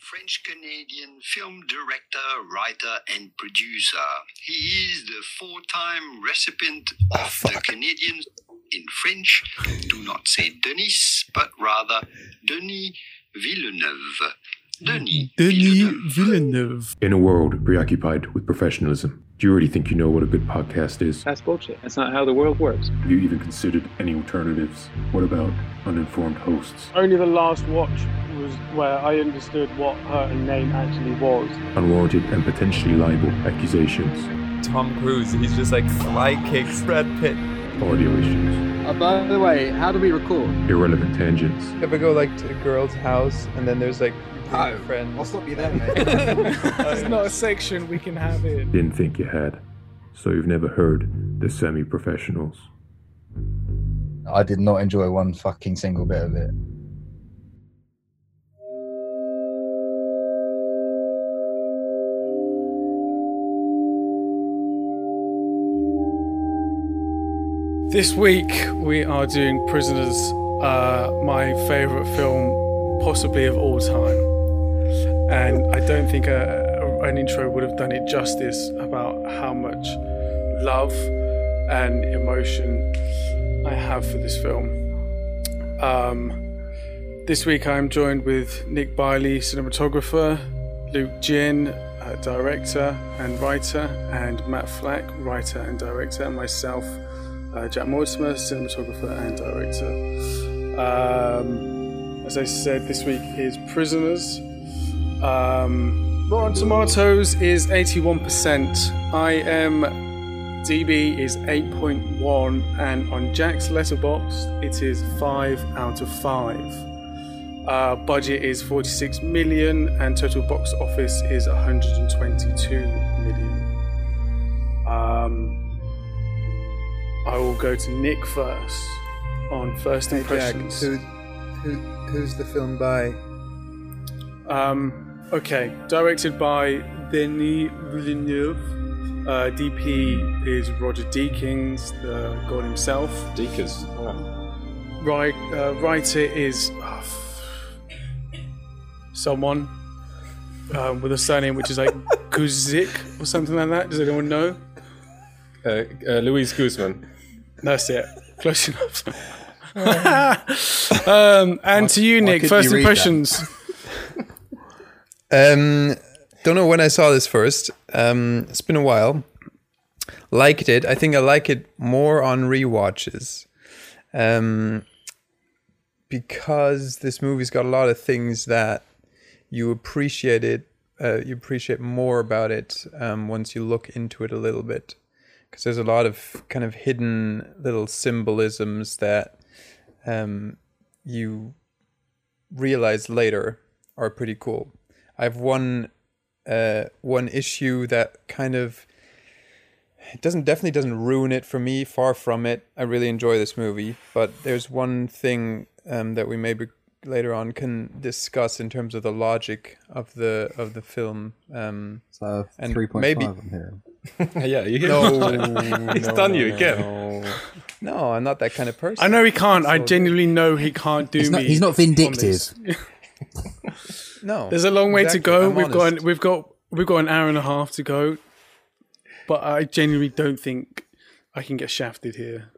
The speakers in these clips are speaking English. French-Canadian film director, writer, and producer. He is the four-time recipient of the Canadian in French. Do not say Denis, but rather Denis Villeneuve. Denis Villeneuve. In a world preoccupied with professionalism, do you already think you know what a good podcast is? That's bullshit. That's not how the world works. Have you even considered any alternatives? What about uninformed hosts? Only the last watch was where I understood what her name actually was. Unwarranted and potentially liable accusations. Tom Cruise, he's just like fly kicks Brad Pitt. Audio issues. By the way, how do we record? Irrelevant tangents. Ever go like to a girl's house and then there's like... friend. I'll stop you there, mate. It's not a section we can have in. Didn't think you had, so you've never heard the semi-professionals. I did not enjoy one fucking single bit of it. This week we are doing Prisoners, my favourite film possibly of all time. And I don't think an intro would have done it justice about how much love and emotion I have for this film. This week I'm joined with Nick Biley, cinematographer, Luke Ginn, director and writer, and Matt Flack, writer and director, and myself, Jack Mortimer, cinematographer and director. As I said, this week is Prisoners. Rotten Tomatoes is 81%, IMDb is 8.1, and on Jack's Letterboxd it is 5/5. Budget is 46 million and total box office is 122 million. I will go to Nick first on first impressions. Jack, who's the film by? Okay, directed by Denis Villeneuve. DP is Roger Deakins, the god himself. Deakins. Oh. Right. Writer is someone with a surname which is like Guzik or something like that. Does anyone know? Luis Guzman. That's it. Close enough. And to you, Nick. First impressions. Don't know when I saw this first. It's been a while. Liked it. I think I like it more on rewatches, because this movie's got a lot of things that you appreciate it. You appreciate more about it once you look into it a little bit, because there's a lot of kind of hidden little symbolisms that you realize later are pretty cool. I have one issue that kind of doesn't ruin it for me. Far from it. I really enjoy this movie, but there's one thing that we maybe later on can discuss in terms of the logic of the film. So 3.5 on here. Yeah, you again. No, I'm not that kind of person. I know he can't. I genuinely know he can't do me. He's not vindictive. No, there's a long way to go. I'm we've got an hour and a half to go, but I genuinely don't think I can get shafted here.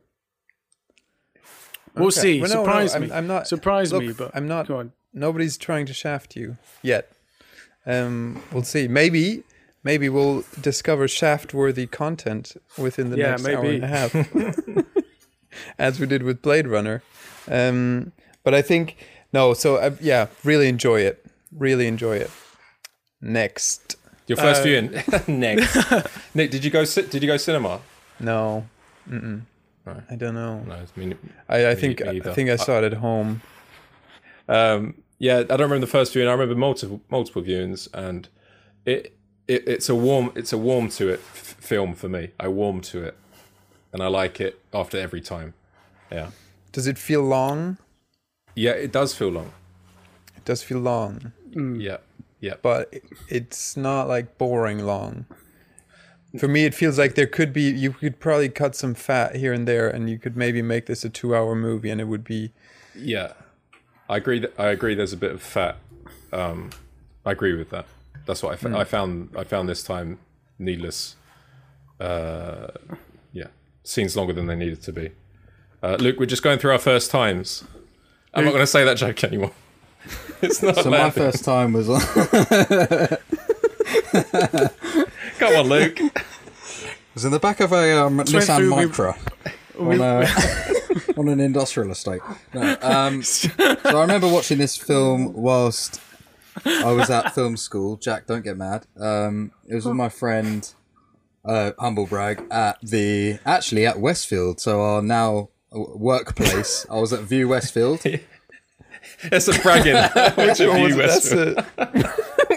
We'll see. Well, surprise me. I'm not surprise look, me, but I'm not. Go on. Nobody's trying to shaft you yet. We'll see. Maybe we'll discover shaft-worthy content within the next hour and a half, as we did with Blade Runner. But I think. No, so really enjoy it. Really enjoy it. Next, your first viewing. Next, Nick, did you go cinema? No, no. I don't know. No, I think I saw it at home. I don't remember the first viewing. I remember multiple viewings, and it's a warm to it film for me. I warm to it, and I like it after every time. Yeah. Does it feel long? Yeah, it does feel long. It does feel long. Mm. Yeah. But it's not like boring long. For me, it feels like you could probably cut some fat here and there, and you could maybe make this a 2-hour movie, and it would be. Yeah, I agree. There's a bit of fat, I agree with that. That's what I found this time needless. Yeah, scenes longer than they needed to be. Luke, we're just going through our first times. I'm not going to say that joke anymore. It's not. So my first time was on. Come on, Luke. It was in the back of a Nissan Micra on an industrial estate. No, so I remember watching this film whilst I was at film school. Jack, don't get mad. It was with my friend, humble brag, at Westfield. So our now workplace. I was at View Westfield. That's a bragging. Which of View Westfield?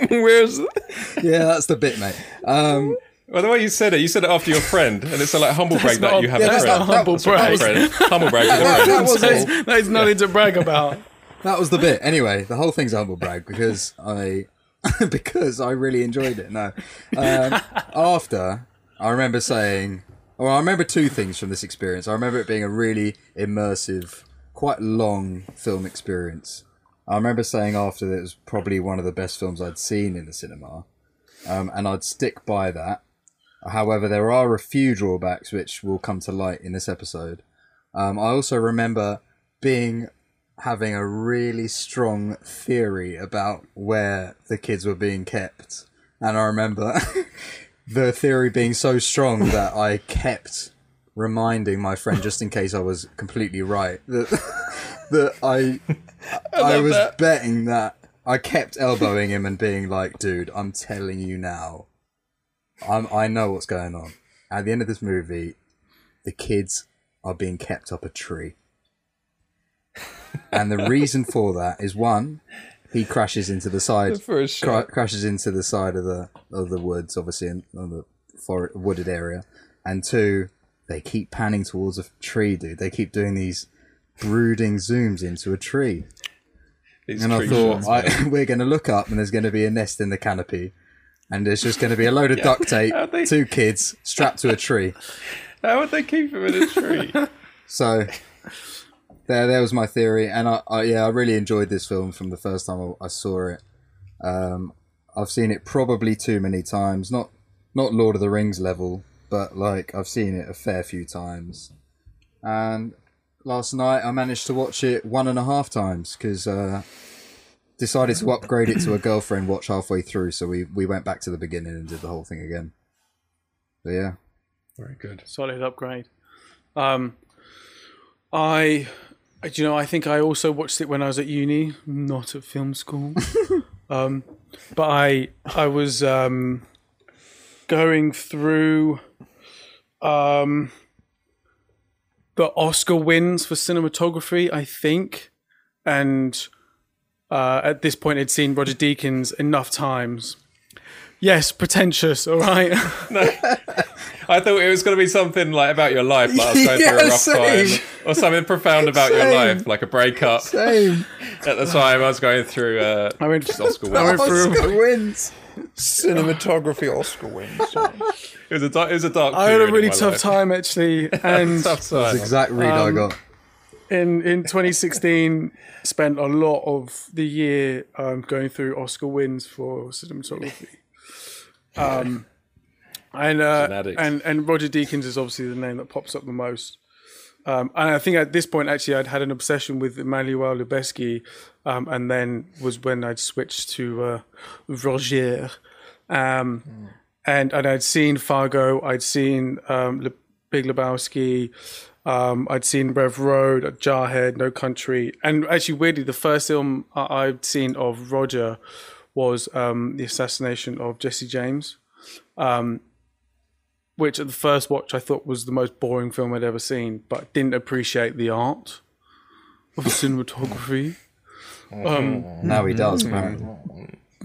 Where's? Yeah, that's the bit, mate. Well, the way you said it after your friend, and it's a like humble brag that you have a friend. Humble brag. Humble brag. That is nothing to brag about. That was the bit. Anyway, the whole thing's a humble brag because I really enjoyed it. No, after I remember saying, well, I remember two things from this experience. I remember it being a really immersive, quite long film experience. I remember saying after that it was probably one of the best films I'd seen in the cinema, and I'd stick by that. However, there are a few drawbacks which will come to light in this episode. I also remember having a really strong theory about where the kids were being kept. And I remember the theory being so strong that I kept reminding my friend, just in case I was completely right, that I was betting that I kept elbowing him and being like, dude, I'm telling you now, I know what's going on. At the end of this movie, the kids are being kept up a tree. And the reason for that is, one, he crashes into the side, crashes into the side of the woods, obviously in the wooded area, and two, they keep panning towards a tree, dude. They keep doing these brooding zooms into a tree. I thought we're going to look up, and there's going to be a nest in the canopy, and there's just going to be a load of duct tape, two kids strapped to a tree. How would they keep them in a tree? So. There was my theory, and I really enjoyed this film from the first time I saw it. I've seen it probably too many times, not Lord of the Rings level, but like I've seen it a fair few times. And last night I managed to watch it 1.5 times because decided to upgrade it to a girlfriend watch halfway through, so we went back to the beginning and did the whole thing again. But yeah, very good, solid upgrade. I think I also watched it when I was at uni, not at film school. But I was going through the Oscar wins for cinematography, I think. And at this point, I'd seen Roger Deakins enough times. Yes, pretentious, all right. No, I thought it was going to be something like about your life, like I was going through a rough time, or something profound about your life, like a breakup. Same. At the time, I was going through Oscar wins. Cinematography Oscar wins. It was a dark. I had a really tough time, actually, and that's the exact read I got. In 2016, spent a lot of the year going through Oscar wins for cinematography. And Roger Deakins is obviously the name that pops up the most. And I think at this point, actually, I'd had an obsession with Emmanuel Lubezki, and then was when I'd switched to Roger. And I'd seen Fargo, I'd seen Big Lebowski, I'd seen Rev Road, Jarhead, No Country. And actually, weirdly, the first film I'd seen of Roger was the assassination of Jesse James, which at the first watch I thought was the most boring film I'd ever seen, but didn't appreciate the art of cinematography. Now he does, apparently.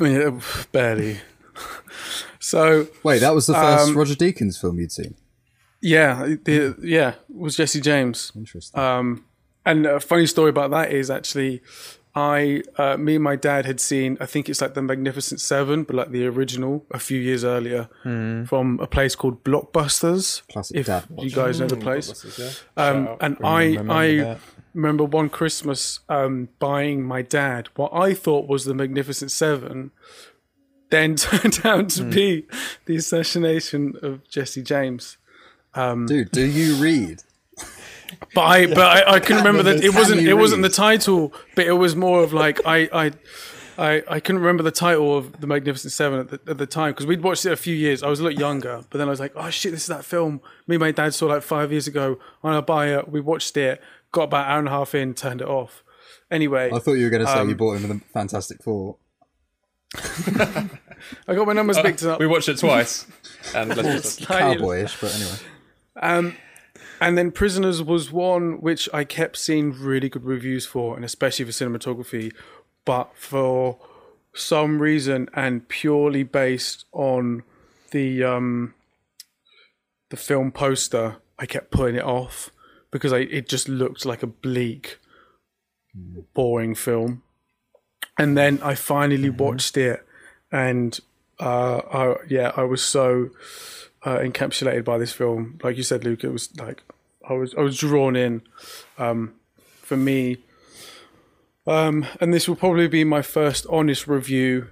Yeah, barely. So wait, that was the first Roger Deakins film you'd seen? Yeah, it was Jesse James. Interesting. And a funny story about that is actually Me and my dad had seen, I think it's like The Magnificent Seven, but like the original, a few years earlier, from a place called Blockbusters. Classic if dad watch. You guys know the place. Yeah. And I remember one Christmas buying my dad what I thought was The Magnificent Seven, then turned out to be The Assassination of Jesse James. Dude, do you read? But I couldn't remember that it wasn't the title, but it was more of like I couldn't remember the title of The Magnificent Seven at the time, because we'd watched it a few years. I was a lot younger, but then I was like, oh shit, this is that film me and my dad saw like 5 years ago on a buyer. We watched it, got about an hour and a half in, turned it off. Anyway, I thought you were going to say you bought him The Fantastic Four. I got my numbers picked up. We watched it twice, and it's cowboyish, but anyway. And then Prisoners was one which I kept seeing really good reviews for, and especially for cinematography, but for some reason, and purely based on the film poster, I kept putting it off because it just looked like a bleak, boring film. And then I finally watched it, and I was so encapsulated by this film. Like you said, Luke, it was like I was drawn in. For me, and this will probably be my first honest review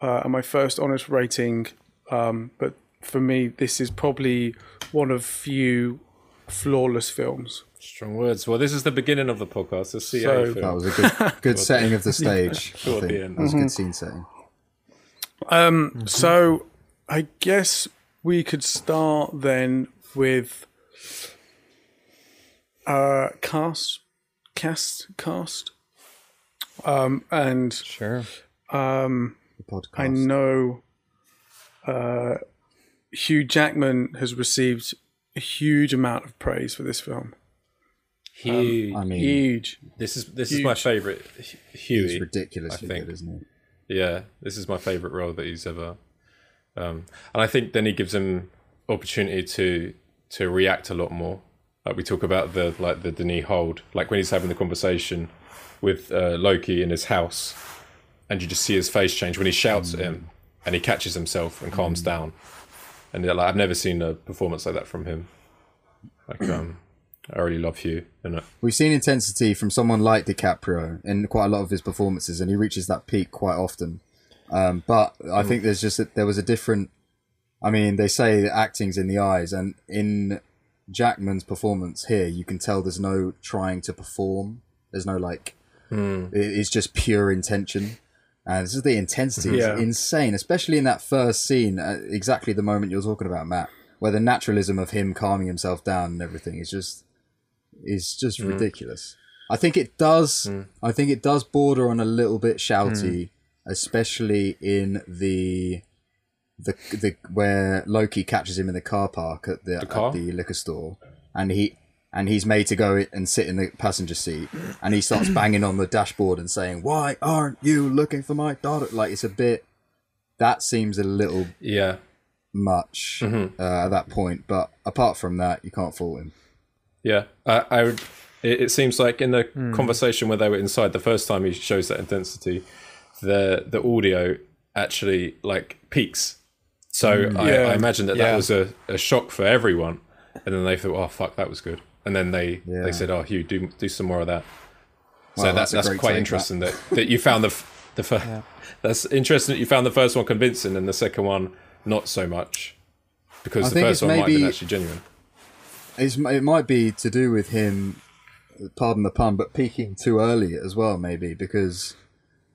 and my first honest rating. But for me, this is probably one of few flawless films. Strong words. Well, this is the beginning of the podcast. The CA film. That was a good setting of the stage. Yeah. Sure, that was a good scene setting. So I guess we could start then with cast. And sure. I know Hugh Jackman has received a huge amount of praise for this film. Huge. Huge. This is my favourite Huey. It's ridiculously good, isn't it? Yeah, this is my favourite role that he's ever... and I think then he gives him opportunity to react a lot more. Like we talk about the Denis hold, like when he's having the conversation with Loki in his house, and you just see his face change when he shouts at him, and he catches himself and calms down. And like, I've never seen a performance like that from him. Like, I really love Hugh. We've seen intensity from someone like DiCaprio in quite a lot of his performances, and he reaches that peak quite often. But I think there was a different. I mean, they say that acting's in the eyes, and in Jackman's performance here, you can tell there's no trying to perform. There's no it's just pure intention, and this is the intensity is insane, especially in that first scene, exactly the moment you're talking about, Matt, where the naturalism of him calming himself down and everything is just ridiculous. I think it does border on a little bit shouty. Especially in the where Loki catches him in the car park at the liquor store, and he's made to go and sit in the passenger seat, and he starts banging on the dashboard and saying, "Why aren't you looking for my daughter?" Like, it's a bit that seems a little much at that point, but apart from that, you can't fault him. Yeah, it seems like in the conversation where they were inside the first time, he shows that intensity. The audio actually like peaks, so I imagine that was a shock for everyone, and then they thought, oh fuck, that was good, and then they said, oh Hugh, do some more of that. Wow, so that's quite interesting that you found the first that's interesting that you found the first one convincing and the second one not so much, because the first one might have been actually genuine. It might be to do with him, pardon the pun, but peaking too early as well, maybe, because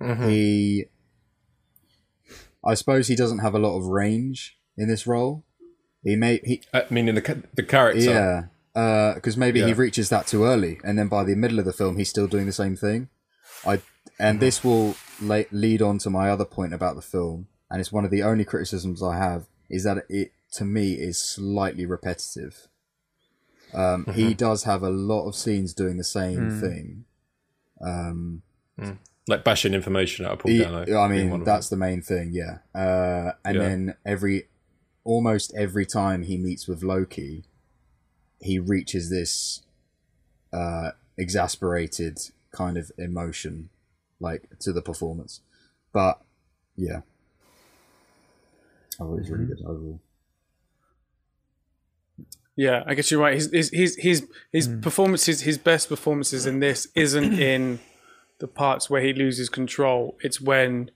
I suppose he doesn't have a lot of range in this role. Meaning the character. Yeah, because maybe he reaches that too early, and then by the middle of the film, he's still doing the same thing. This will lead on to my other point about the film, and it's one of the only criticisms I have, is that it, to me, is slightly repetitive. He does have a lot of scenes doing the same thing. Like bashing information out of Paul Dano. I mean, that's the main thing, yeah. And then almost every time he meets with Loki, he reaches this exasperated kind of emotion like, to the performance. But yeah, I thought it was really good overall. Yeah, I guess you're right. His performances, his best performances in this isn't in the parts where he loses control. It's when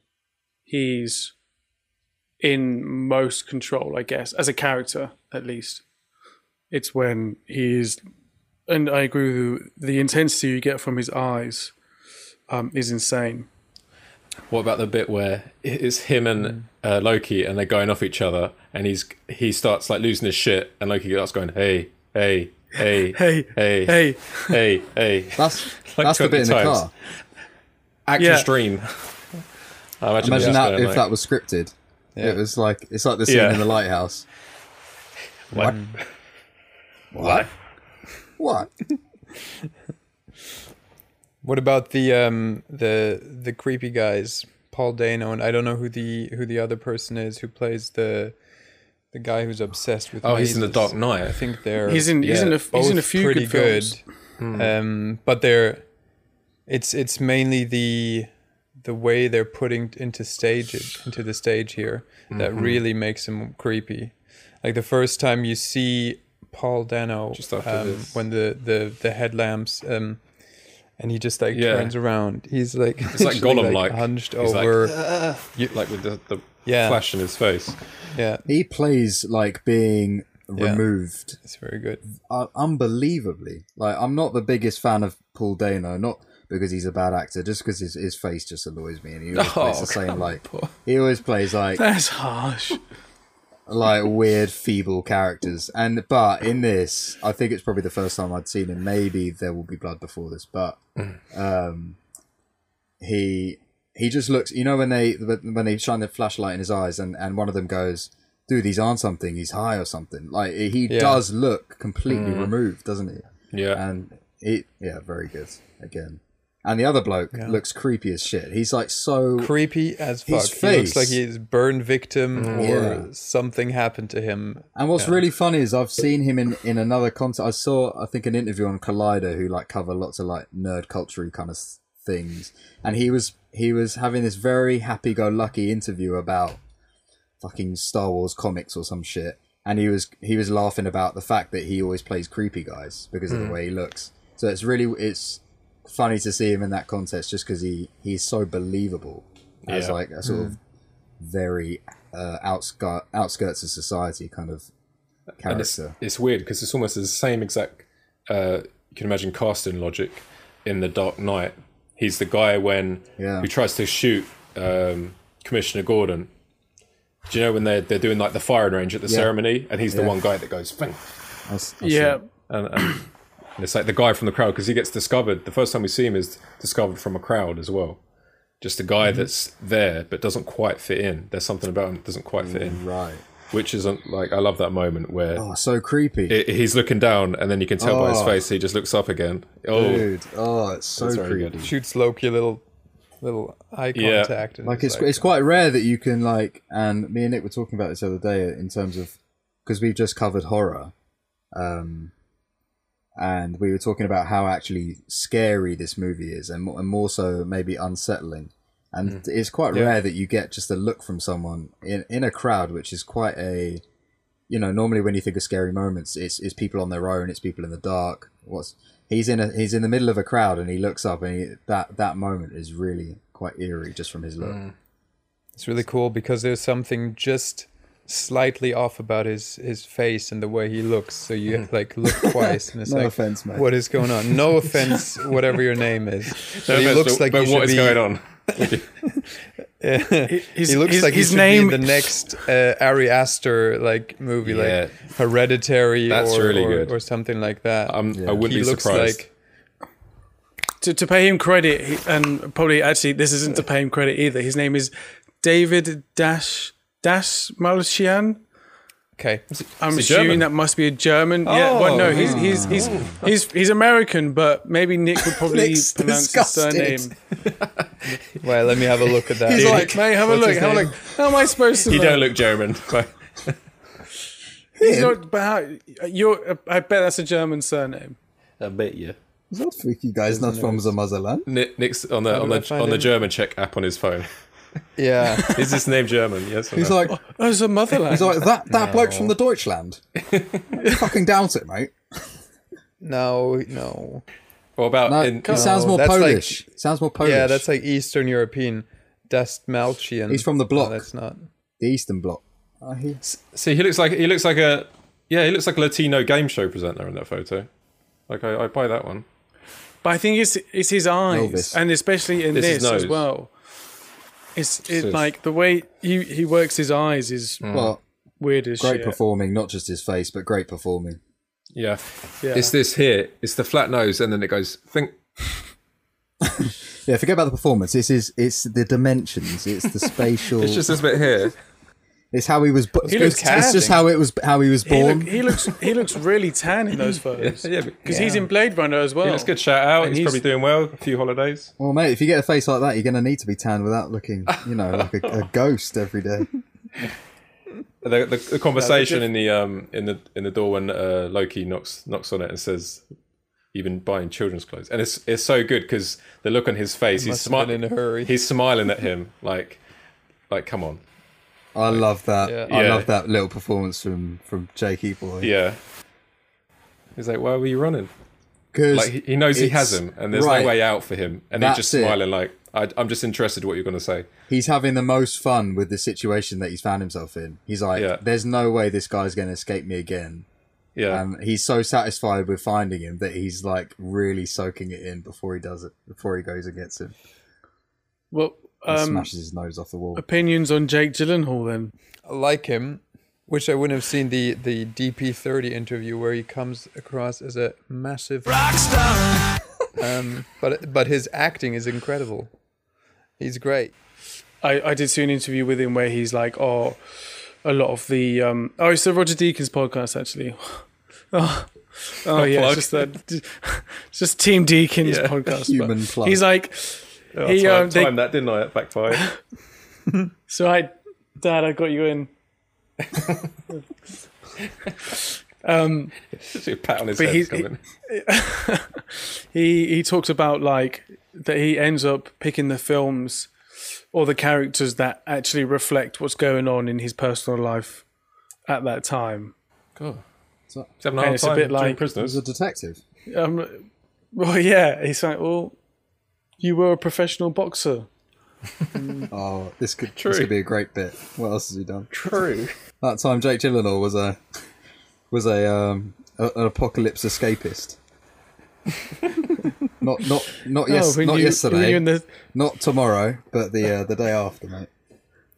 he's in most control, I guess, as a character at least. It's when he is, and I agree with you, the intensity you get from his eyes is insane. What about the bit where it's him and Loki and they're going off each other and he starts like losing his shit and Loki starts going, hey, hey, hey, hey, hey, hey, hey, hey. That's the bit in the car. Actor's dream. I imagine that going, if that was scripted. Yeah. It was like, it's like the scene in the lighthouse. What? What? What? What about the creepy guys, Paul Dano, and I don't know who the other person is who plays the guy who's obsessed with. Oh, he's in The Dark Knight. I think they're. He's in a few pretty good films. But they're. It's mainly the way they're putting into the stage here that really makes him creepy. Like the first time you see Paul Dano, just when the headlamps. And he just like turns around. He's like, it's like Gollum, like hunched over, like with the flash in his face. Yeah, he plays like being removed. It's very good, unbelievably. Like, I'm not the biggest fan of Paul Dano, not because he's a bad actor, just because his face just annoys me, and he always plays the same. Like, he always plays like that's harsh, like weird, feeble characters. And but in this, I think it's probably the first time I'd seen him. Maybe There Will Be Blood before this, but he just looks. You know, when they shine the flashlight in his eyes, and one of them goes, "Dude, he's on something. He's high or something." Like he does look completely removed, doesn't he? Yeah, and very good again. And the other bloke looks creepy as shit. He's like so... creepy as fuck. His face. He looks like he's a burn victim or something happened to him. And what's really funny is I've seen him in another context. I saw, I think, an interview on Collider who like cover lots of like nerd culture kind of things. And he was having this very happy-go-lucky interview about fucking Star Wars comics or some shit. And he was laughing about the fact that he always plays creepy guys because of the way he looks. So it's really... it's funny to see him in that context just because he's so believable as like a sort of very outskirts of society kind of character. It's weird because it's almost the same exact you can imagine casting logic in The Dark Knight. He's the guy who tries to shoot Commissioner Gordon. Do you know when they're doing like the firing range at the ceremony and he's the one guy that goes bang? And it's like the guy from the crowd, because he gets discovered. The first time we see him is discovered from a crowd as well. Just a guy that's there but doesn't quite fit in. There's something about him that doesn't quite fit in. Right. Which isn't like, I love that moment where... oh, so creepy. He's looking down and then you can tell by his face he just looks up again. Oh, dude. Oh, it's so creepy. Good. Shoots Loki a little eye contact. And like it's quite rare that you can like... and me and Nick were talking about this the other day in terms of... because we've just covered horror. And we were talking about how actually scary this movie is, and more so maybe unsettling. And it's quite rare that you get just a look from someone in a crowd, which is quite a, you know, normally when you think of scary moments, it's people on their own, it's people in the dark. He's in the middle of a crowd and he looks up, and that moment is really quite eerie just from his look. It's really cool because there's something just slightly off about his face and the way he looks, so you like look twice and it's no like offense, mate. What is going on? No offense, whatever your name is. No, he looks like but what is going on? He looks like his name be in the next Ari Aster like movie, like Hereditary. That's really good. Or something like that. I wouldn't be surprised. Like, to pay him credit, and probably actually this isn't to pay him credit either. His name is David Dastmalchian. Okay, I'm assuming German? That must be a German. Oh, yeah, well, no, he's American, but maybe Nick would probably pronounce his surname. Well, let me have a look at that. He's like, mate, have a look. How am I supposed to? You don't look German. He's not. But I bet that's a German surname. I bet you. Is that freaky guy's not from the motherland? Nick's on the German check app on his phone. Yeah. Is his name German? Yes or no? He's like, oh, it's the motherland. He's like, that bloke's from the Deutschland. I fucking doubt it, mate. No. What about... It sounds more Polish. Sounds more Polish. Yeah, that's like Eastern European. Dastmalchian. He's from the block. No, that's not... The Eastern block. See, he looks like a... Yeah, he looks like a Latino game show presenter in that photo. Like, I buy that one. But I think it's his eyes. Elvis. And especially in this as well. It's like the way he works his eyes is weird as shit. Great performing, not just his face, but great performing. Yeah. It's this here. It's the flat nose, and then it goes, think. Yeah, forget about the performance. It's the dimensions. It's the spatial. It's just this bit here. It's how he was. It's just how it was. How he was born. He looks really tan in those photos. Because he's in Blade Runner as well. That's a good shout out. He's probably doing well. A few holidays. Well, mate, if you get a face like that, you're going to need to be tan without looking, like a ghost every day. The conversation in the door when Loki knocks on it and says, "You've been buying children's clothes," and it's so good because the look on his face. He's smiling in a hurry. He's smiling at him like come on. I love that. Yeah. I love that little performance from Jake Gyllenhaal. Yeah. He's like, why were you running? Because like, he knows he has him and there's no way out for him. And he's just smiling like, I'm just interested in what you're going to say. He's having the most fun with the situation that he's found himself in. He's like, there's no way this guy's going to escape me again. Yeah. He's so satisfied with finding him that he's like really soaking it in before he goes and gets him. Well... smashes his nose off the wall. Opinions on Jake Gyllenhaal then? I like him. Wish I wouldn't have seen the DP30 interview where he comes across as a massive rock star. But his acting is incredible. He's great. I did see an interview with him where he's like, a lot of the it's the Roger Deakins podcast actually. It's just it's just Team Deakins podcast. Human plug. He's like. Oh, I timed that, didn't I? That backfired. So Dad, I got you in. Just a pat on his head coming. He talks about like that he ends up picking the films or the characters that actually reflect what's going on in his personal life at that time. God, it's a bit like prisoners. A detective. Well, yeah. He's like, well. You were a professional boxer. This could be a great bit. What else has he done? True. That time Jake Gyllenhaal was an apocalypse escapist. Not yesterday. Not tomorrow, but the day after, mate.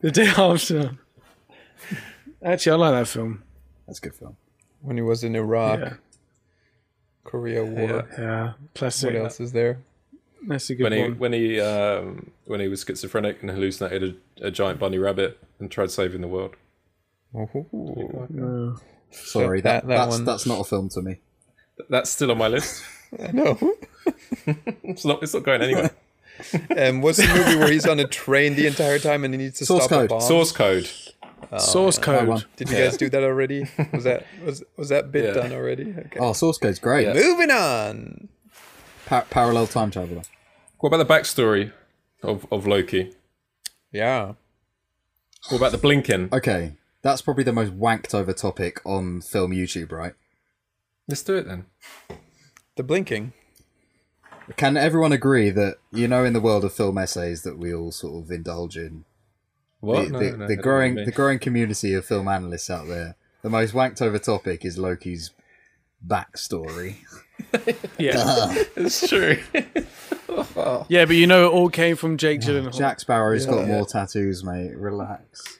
The day after. Actually, I like that film. That's a good film. When he was in Iraq, Korea War. Yeah, classic. What else is there? That's a good one. When he was schizophrenic and hallucinated a giant bunny rabbit and tried saving the world. Oh. Sorry, that's not a film to me. That's still on my list. I know. It's not going anywhere. What's the movie where he's on a train the entire time and he needs to stop a bomb? Source Code. Did you guys do that already? Was that bit done already? Okay. Oh, Source Code's great. Yeah. Moving on. Parallel time traveler. What about the backstory of Loki? Yeah. What about the blinking? Okay, that's probably the most wanked over topic on film YouTube, right? Let's do it then. The blinking. Can everyone agree that in the world of film essays that we all sort of indulge in? What? The growing community of film analysts out there. The most wanked over topic is Loki's backstory. It's true. Yeah, but it all came from Jake Gyllenhaal. Jack Sparrow's got more tattoos, mate. Relax.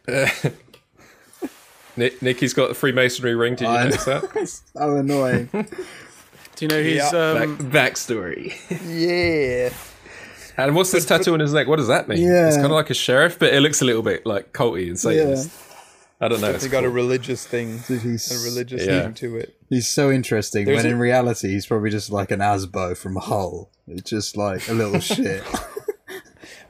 Nicky's got the Freemasonry ring. Did you notice that? It's so annoying. Do you know his backstory? Yeah. And what's this tattoo on his neck? What does that mean? Yeah. It's kind of like a sheriff, but it looks a little bit like culty and Satanist. Yeah. I don't know. It's got a religious thing, theme to it. He's so interesting. In reality, he's probably just like an Asbo from Hull. It's just like a little shit.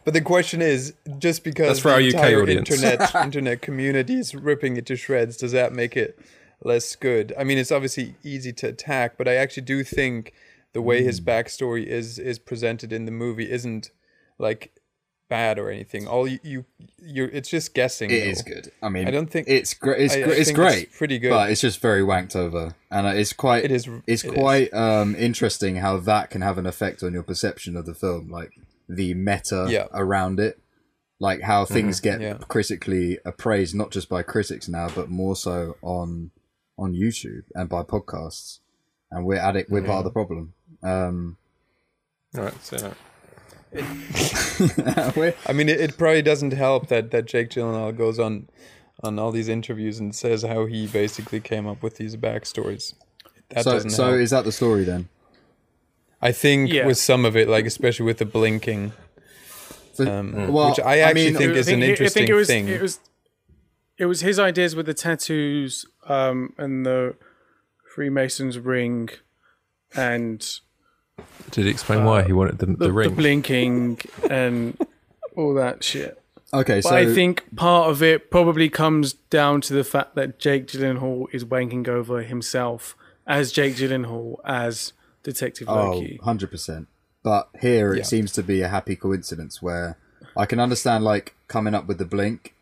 But the question is, just because that's for our UK audience. internet community is ripping it to shreds, does that make it less good? I mean, it's obviously easy to attack, but I actually do think the way his backstory is presented in the movie isn't like bad or anything. All you're it's just guessing. It is good. I mean, I don't think it's great. It's great. It's pretty good, but it's just very wanked over, and it's quite interesting how that can have an effect on your perception of the film, like the meta around it, like how things get critically appraised, not just by critics now, but more so on YouTube and by podcasts. And we're at it. We're part of the problem. All right, so. I mean, it probably doesn't help that Jake Gyllenhaal goes on all these interviews and says how he basically came up with these backstories. So is that the story then? I think with some of it, like especially with the blinking, which I actually think is an interesting thing. It was his ideas with the tattoos and the Freemason's ring, and. Did he explain why he wanted the ring? The blinking and all that shit. Okay, but so... I think part of it probably comes down to the fact that Jake Gyllenhaal is wanking over himself as Jake Gyllenhaal, as Detective Loki. Oh, 100%. But here it seems to be a happy coincidence where I can understand like coming up with the blink,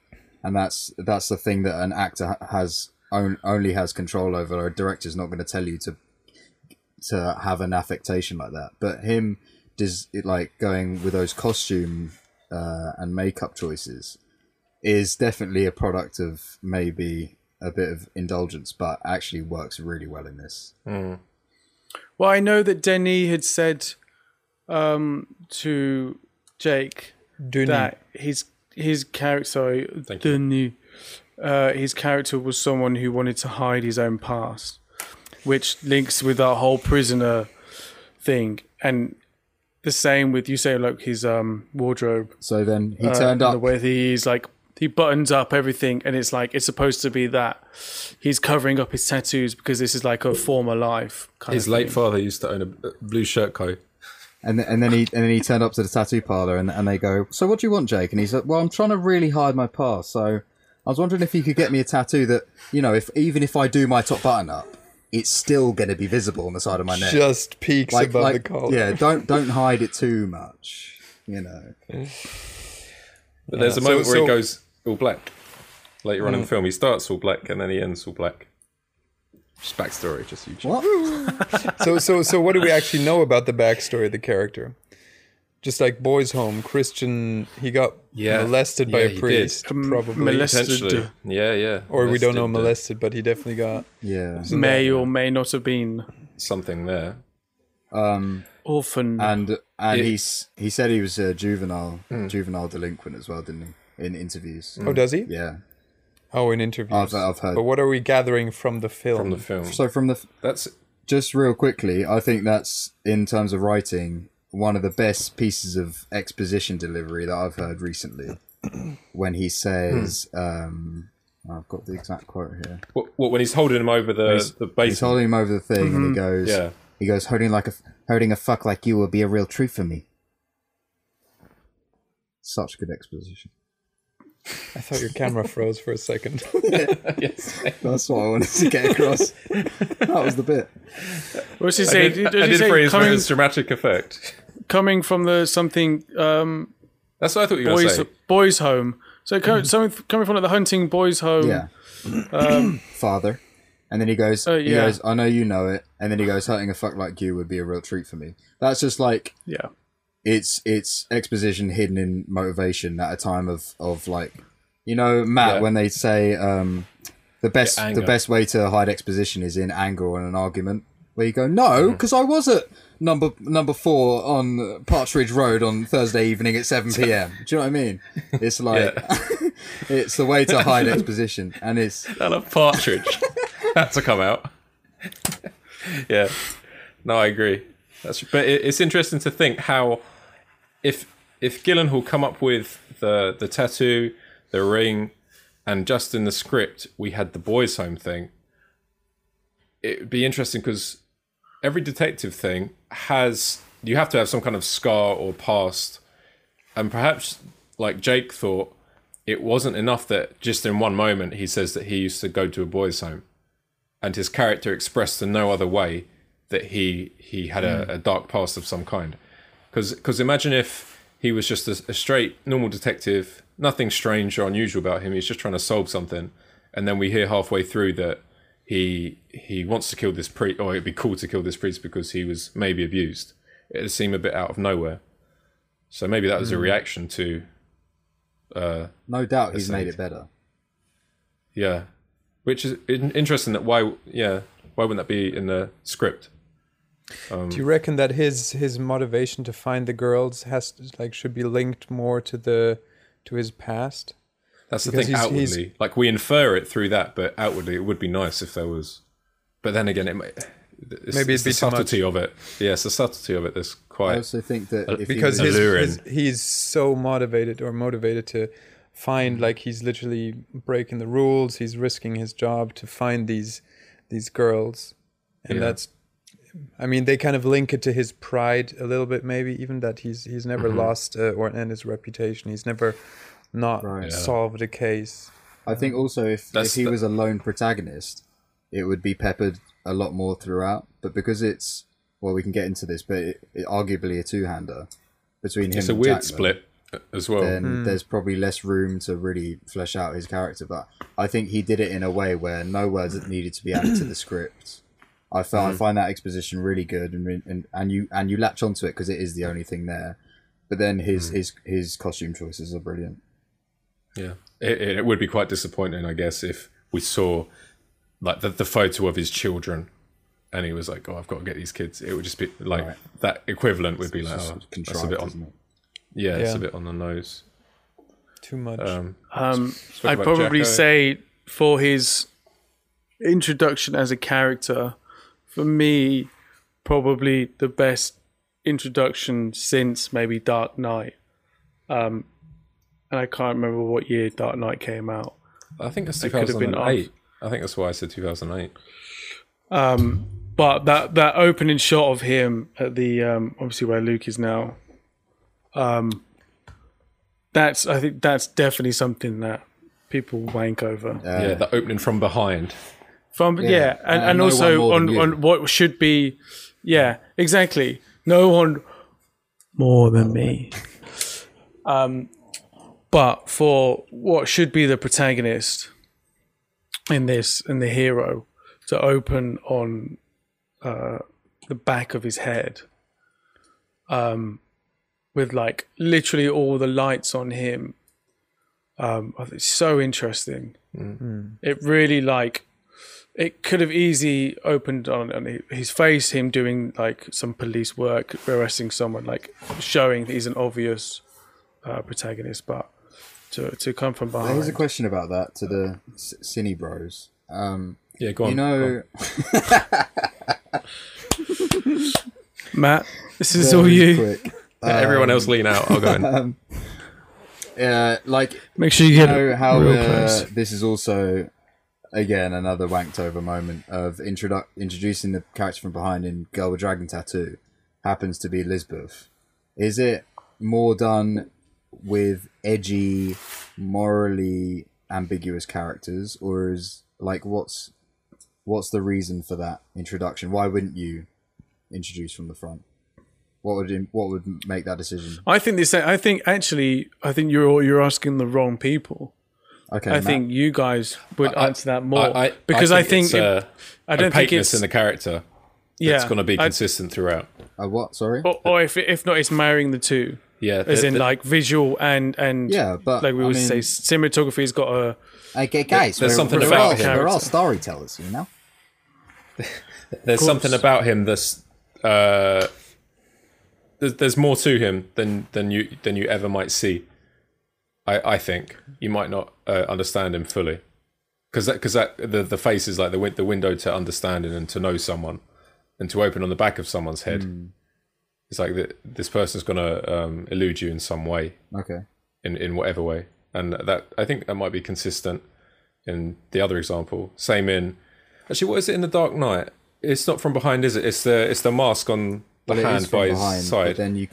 and that's the thing that an actor has only has control over. A director's not going to tell you to have an affectation like that, but him does it, like going with those costume and makeup choices is definitely a product of maybe a bit of indulgence, but actually works really well in this. Well, I know that Denis had said to Jake that his character Denis, his character was someone who wanted to hide his own past, which links with our whole prisoner thing, and the same with you say like his wardrobe. So then he turned up the way he's like he buttons up everything, and it's like it's supposed to be that he's covering up his tattoos because this is like a former life. His late father used to own a blue shirt coat, and then he turned up to the tattoo parlor, and they go, "So what do you want, Jake?" And he's like, "Well, I'm trying to really hide my past, so I was wondering if you could get me a tattoo that, you know, if I do my top button up, it's still going to be visible on the side of my neck. Just peaks above the collar." Yeah, don't hide it too much, you know. But there's a moment where he goes all black. Later on in the film, he starts all black and then he ends all black. Just backstory, just huge. So what do we actually know about the backstory of the character? Just like Boys Home, Christian, he got molested by a priest, probably. Molested. Yeah. Or molested, we don't know molested, but he definitely got... Yeah. May or may not have been... Something there. Orphan. And he said he was a juvenile delinquent as well, didn't he? In interviews. Oh, does he? Yeah. Oh, in interviews. I've heard. But what are we gathering from the film? So from the... That's... Just real quickly, I think that's, in terms of writing... one of the best pieces of exposition delivery that I've heard recently, when he says, I've got the exact quote here. What when he's holding him over the basement? He's holding him over the thing, and he goes, holding a fuck like you will be a real treat for me. Such good exposition. I thought your camera froze for a second. Yes, that's what I wanted to get across. That was the bit. What did she say? I did phrase it as dramatic effect. Coming from the something... that's what I thought you were going to say. Boys' home. So coming from like the hunting boys' home. Yeah. Father. And then he goes, I know you know it. And then he goes, hurting a fuck like you would be a real treat for me. That's just like... Yeah. It's exposition hidden in motivation at a time of like, you know, Matt, when they say the best way to hide exposition is in anger or in an argument, where you go, no, because I was at number 4 on Partridge Road on Thursday evening at 7 p.m. Do you know what I mean? It's like it's the way to hide exposition, and it's I love Partridge. That's a come out. Yeah, no, I agree. But it's interesting to think how. If Gyllenhaal come up with the tattoo, the ring, and just in the script we had the boys' home thing, it would be interesting because every detective thing you have to have some kind of scar or past, and perhaps like Jake thought it wasn't enough that just in one moment he says that he used to go to a boys' home, and his character expressed in no other way that he had a dark past of some kind. Because imagine if he was just a straight, normal detective, nothing strange or unusual about him. He's just trying to solve something. And then we hear halfway through that he wants to kill this priest, or it'd be cool to kill this priest because he was maybe abused. It'd seem a bit out of nowhere. So maybe that was a reaction to... no doubt he's made it better. Yeah. Which is interesting that why wouldn't that be in the script? Do you reckon that his motivation to find the girls should be linked more to his past? That's because the thing outwardly. Like we infer it through that, but outwardly it would be nice if there was. But then again, maybe it's the subtlety of it. Yeah, it's the subtlety of it that's quite. I also think that because he's so motivated to find, he's literally breaking the rules. He's risking his job to find these girls, and that's. I mean, they kind of link it to his pride a little bit, maybe even that he's never lost and his reputation. He's never not solved a case. I think also if he was a lone protagonist, it would be peppered a lot more throughout. But because it's we can get into this, but it arguably a two-hander between him. It's a weird split as well. Then there's probably less room to really flesh out his character. But I think he did it in a way where no words needed to be added to the script. I find that exposition really good, and you latch onto it because it is the only thing there. But then his costume choices are brilliant. Yeah, it would be quite disappointing, I guess, if we saw the photo of his children, and he was like, "Oh, I've got to get these kids." It would just be that equivalent would be that's a bit on. Yeah, it's a bit on the nose. Too much. I'd probably say for his introduction as a character. For me, probably the best introduction since maybe Dark Knight. And I can't remember what year Dark Knight came out. I think it's 2008. I think that's why I said 2008. But that opening shot of him at the obviously where Luke is now. I think that's definitely something that people wank over. The opening from behind. And also on what should be, exactly. No one more than me. But for what should be the protagonist in this, and the hero, to open on the back of his head, with literally all the lights on him, it's so interesting. Mm-hmm. It really It could have easily opened on his face, him doing some police work, arresting someone, showing that he's an obvious protagonist. But to come from behind. Here's a question about that to the Cine Bros. Yeah, go on. You know, Matt, this is all you. Quick. Everyone else, lean out. I'll go in. Make sure you get how this is also. Again, another wanked over moment of introducing the character from behind in Girl with Dragon Tattoo happens to be Lisbeth. Is it more done with edgy, morally ambiguous characters, or is what's the reason for that introduction? Why wouldn't you introduce from the front? What would make that decision? I think you're asking the wrong people. Okay, I think you guys would answer that more because I don't think it's in the character. Yeah, it's going to be consistent throughout. What? Sorry. Or if not, it's marrying the two. Yeah, visual and yeah, but I mean, cinematography has got a. Okay, guys, there's something about him. We're all storytellers, you know. There's something about him that's. There's more to him than you ever might see. I think you might not understand him fully, because the face is the window to understanding and to know someone, and to open on the back of someone's head. Mm. It's this person's gonna elude you in some way, in whatever way, and that I think that might be consistent in the other example. Same in actually, what is it in The Dark Knight? It's not from behind, is it? It's the mask on the hand by his side. But then you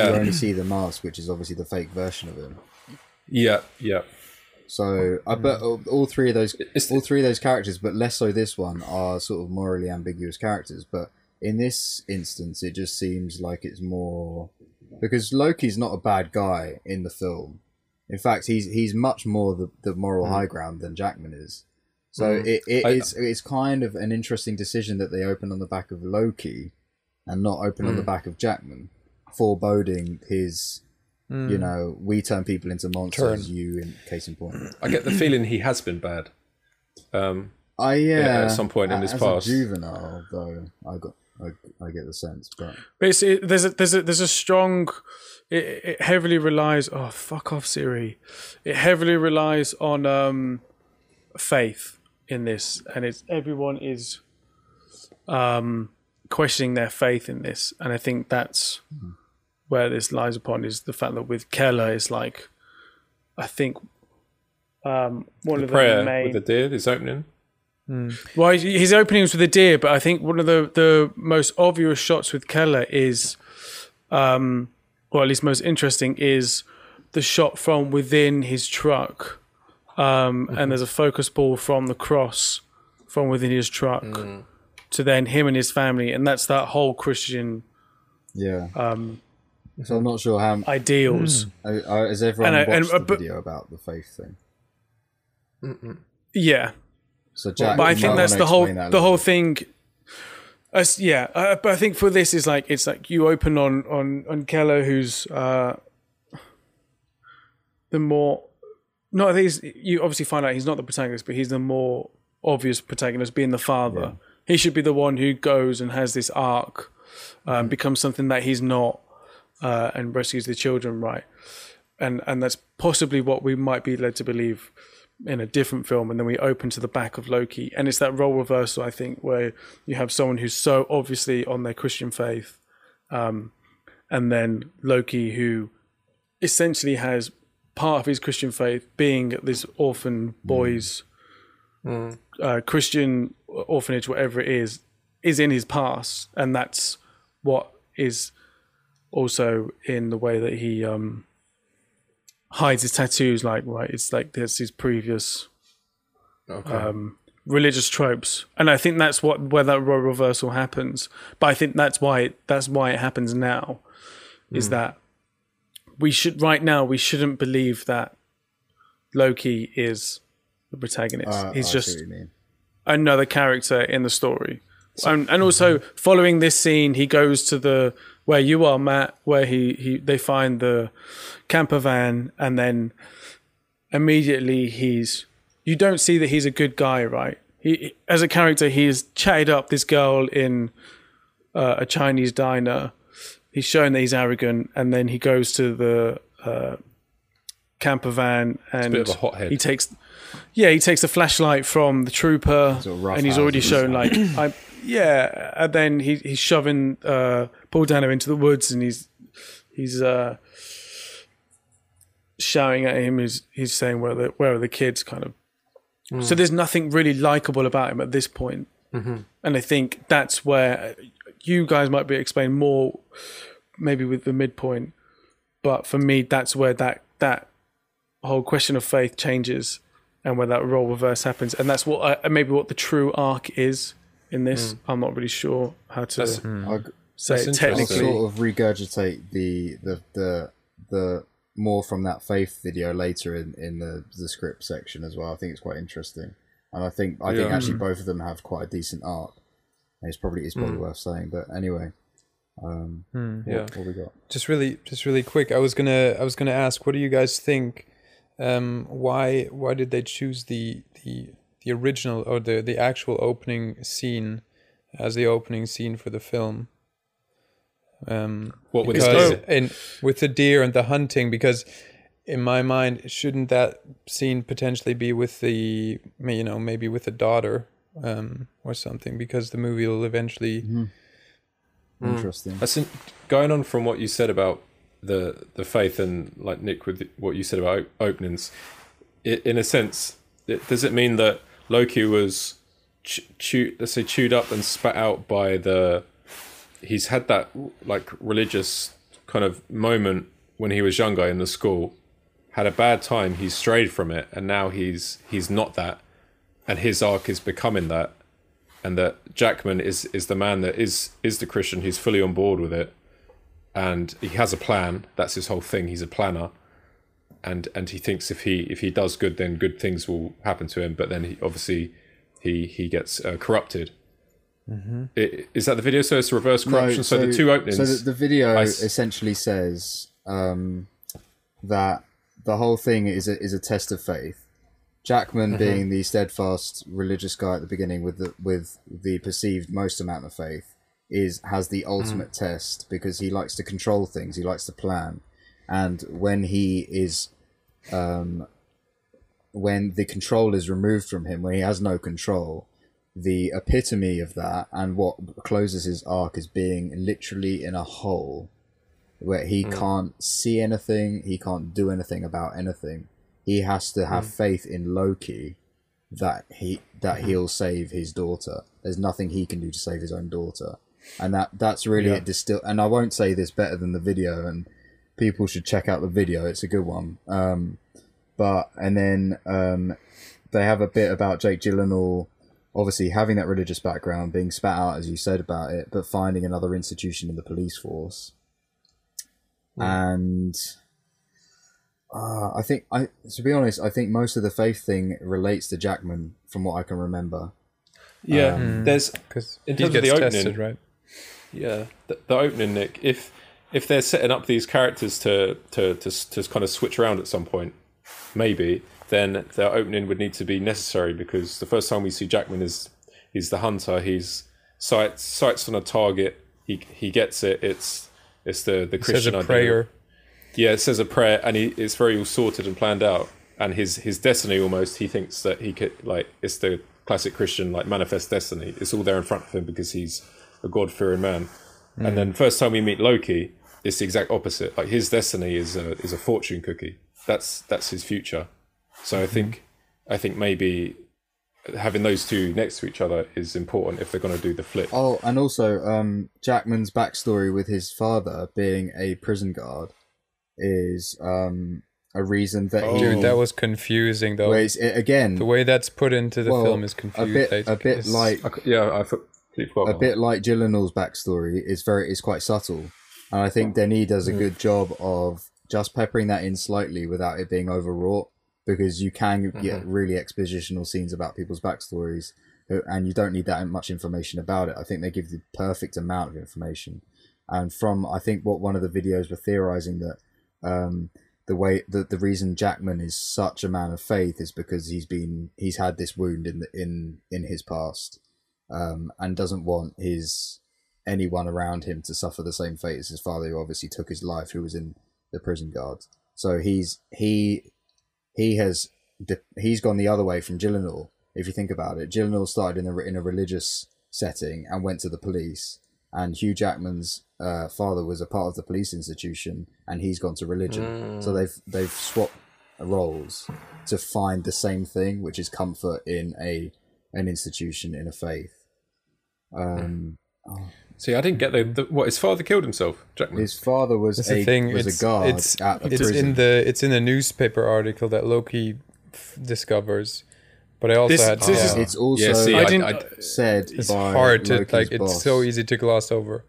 only see the mask, which is obviously the fake version of him. Yeah. So, but all three of those characters, but less so this one, are sort of morally ambiguous characters. But in this instance, it just seems like it's more... Because Loki's not a bad guy in the film. In fact, he's much more the moral high ground than Jackman is. So it's kind of an interesting decision that they open on the back of Loki and not open on the back of Jackman, foreboding his... You know, we turn people into monsters, you in case in point. I get the feeling he has been bad. At some point in his past. As a juvenile, though, I get the sense. But it's, there's a strong... It heavily relies... Oh, fuck off, Siri. It heavily relies on faith in this. And it's everyone is questioning their faith in this. And I think that's... where this lies upon is the fact that with Keller, it's like, I think one of the main... with the deer, his opening. Well, his opening was with the deer, but I think one of the most obvious shots with Keller is, or at least most interesting, is the shot from within his truck. And there's a focus ball from the cross from within his truck to then him and his family. And that's that whole Christian... So I'm not sure how... Ideals. Has everyone watched the video about the faith thing? Yeah. So Jack, but I think that's the whole thing. But I think for this, is like it's like you open on Keller, who's the more... No, you obviously find out he's not the protagonist, but he's the more obvious protagonist, being the father. Yeah. He should be the one who goes and has this arc, becomes something that he's not, and rescues the children, right? And that's possibly what we might be led to believe in a different film, and then we open to the back of Loki. And it's that role reversal, I think, where you have someone who's so obviously on their Christian faith, and then Loki, who essentially has part of his Christian faith being this orphan boy's Christian orphanage, whatever it is in his past. And that's what is... also in the way that he hides his tattoos, like, right, it's like there's his previous religious tropes, and I think that's where that role reversal happens. But I think that's why it happens now, is that we shouldn't believe that Loki is the protagonist. He's just another character in the story. So, and also following this scene, he goes to the where you are, Matt, where they find the camper van, and then immediately you don't see that he's a good guy, right? He, as a character, he's chatted up this girl in a Chinese diner. He's shown that he's arrogant, and then he goes to the camper van, and it's a bit of a hothead. He takes a flashlight from the trooper, and he's already shown like, and then he's shoving Paul Dano into the woods, and he's shouting at him. He's saying, where are the kids? Kind of. So there's nothing really likable about him at this point, and I think that's where you guys might be explaining more, maybe with the midpoint. But for me, that's where that whole question of faith changes, and where that role reverse happens, and that's what maybe what the true arc is in this. I'm not really sure how to say it technically. I'll sort of regurgitate the more from that faith video later in the script section as well. I think it's quite interesting, and I think actually both of them have quite a decent arc. And it's probably worth saying, but anyway. What we got? Just really quick. I was gonna ask, what do you guys think? Why did they choose the original or the actual opening scene as the opening scene for the film? What would it be? And with the deer and the hunting, because in my mind, shouldn't that scene potentially be with the maybe with the daughter or something? Because the movie will eventually. Interesting. I think going on from what you said about the faith, and like Nick with what you said about openings, in a sense, does it mean that Loki was chewed up and spat out by he's had that like religious kind of moment when he was younger in the school, had a bad time, he strayed from it, and now he's not that, and his arc is becoming that. and that Jackman is the man that is the Christian who's fully on board with it, and he has a plan. That's his whole thing. He's a planner, and he thinks if he does good, then good things will happen to him. But then he obviously gets corrupted. Mm-hmm. Is that the video? So it's a reverse corruption. No, so the two openings. So the video essentially says that the whole thing is a test of faith. Jackman being the steadfast religious guy at the beginning with the perceived most amount of faith has the ultimate test, because he likes to control things, he likes to plan, and when he is, when the control is removed from him, when he has no control, the epitome of that and what closes his arc is being literally in a hole where he can't see anything, he can't do anything about anything. He has to have faith in Loki that he'll save his daughter. There's nothing he can do to save his own daughter. And that's really it distilled. And I won't say this better than the video, and people should check out the video. It's a good one. But then they have a bit about Jake Gyllenhaal, obviously having that religious background, being spat out, as you said about it, but finding another institution in the police force. And... I think most of the faith thing relates to Jackman, from what I can remember. Yeah, there's because in terms of the opening, tested, right? Yeah, the opening, Nick. If they're setting up these characters to kind of switch around at some point, maybe then their opening would need to be necessary, because the first time we see Jackman is he's the hunter. He's sights on a target. He gets it. It's the Christian idea. Prayer. Yeah, it says a prayer, and it's very all sorted and planned out. And his destiny, almost, he thinks that he could, like, it's the classic Christian, like, manifest destiny. It's all there in front of him because he's a God-fearing man. Mm. And then first time we meet Loki, it's the exact opposite. Like, his destiny is a fortune cookie. That's his future. So I think maybe having those two next to each other is important if they're going to do the flip. Oh, and also Jackman's backstory with his father being a prison guard is a reason that dude, that was confusing though. Again, the way that's put into the film is confusing. A bit like bit like Gyllenhaal's backstory is quite subtle, and I think Denis does a good job of just peppering that in slightly without it being overwrought, because you can get really expositional scenes about people's backstories, and you don't need that much information about it. I think they give the perfect amount of information, and from I think what one of the videos were theorizing that. The way that the reason Jackman is such a man of faith is because he's had this wound in his past, and doesn't want anyone around him to suffer the same fate as his father, who obviously took his life, who was in the prison guard. So he's gone the other way from Gyllenhaal. If you think about it, Gyllenhaal started in a religious setting and went to the police, and Hugh Jackman's father was a part of the police institution, and he's gone to religion. So they've swapped roles to find the same thing, which is comfort in an institution, in a faith. See, I didn't get what his father killed himself. Jackman. His father was a guard at the prison. It's in the newspaper article that Loki discovers. But I also had this. It's also said it's by hard to Loki's like. It's boss. So easy to gloss over.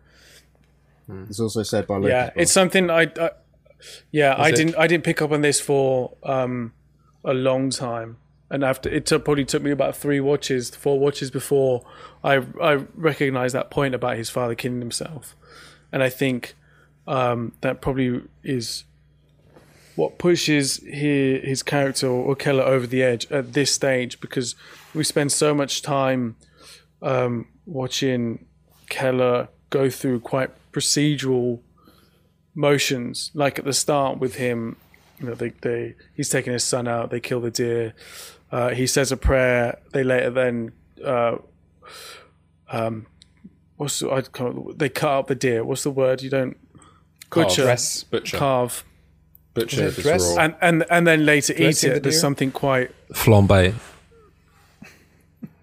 It's also said by Loki's boss. It's something I didn't pick up on this for a long time, and after it probably took me about 4 watches before I recognized that point about his father killing himself, and I think that probably is what pushes his character or Keller over the edge at this stage, because we spend so much time watching Keller go through quite procedural motions. Like at the start with him, you know, he's taking his son out, they kill the deer, he says a prayer, they later then they cut up the deer. What's the word? You don't carve. Butcher dress? And then later dressing eat it. There's something quite flambé.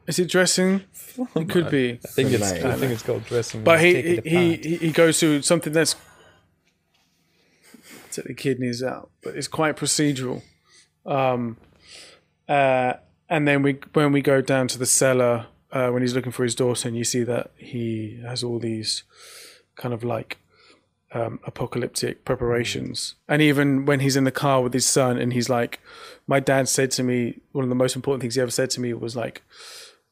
Is it dressing? It could be. I think it's called dressing. But he goes through something that's take the kidneys out, but it's quite procedural. And then when we go down to the cellar, when he's looking for his daughter, and you see that he has all these kind of like apocalyptic preparations. And even when he's in the car with his son and he's like, my dad said to me, one of the most important things he ever said to me was like,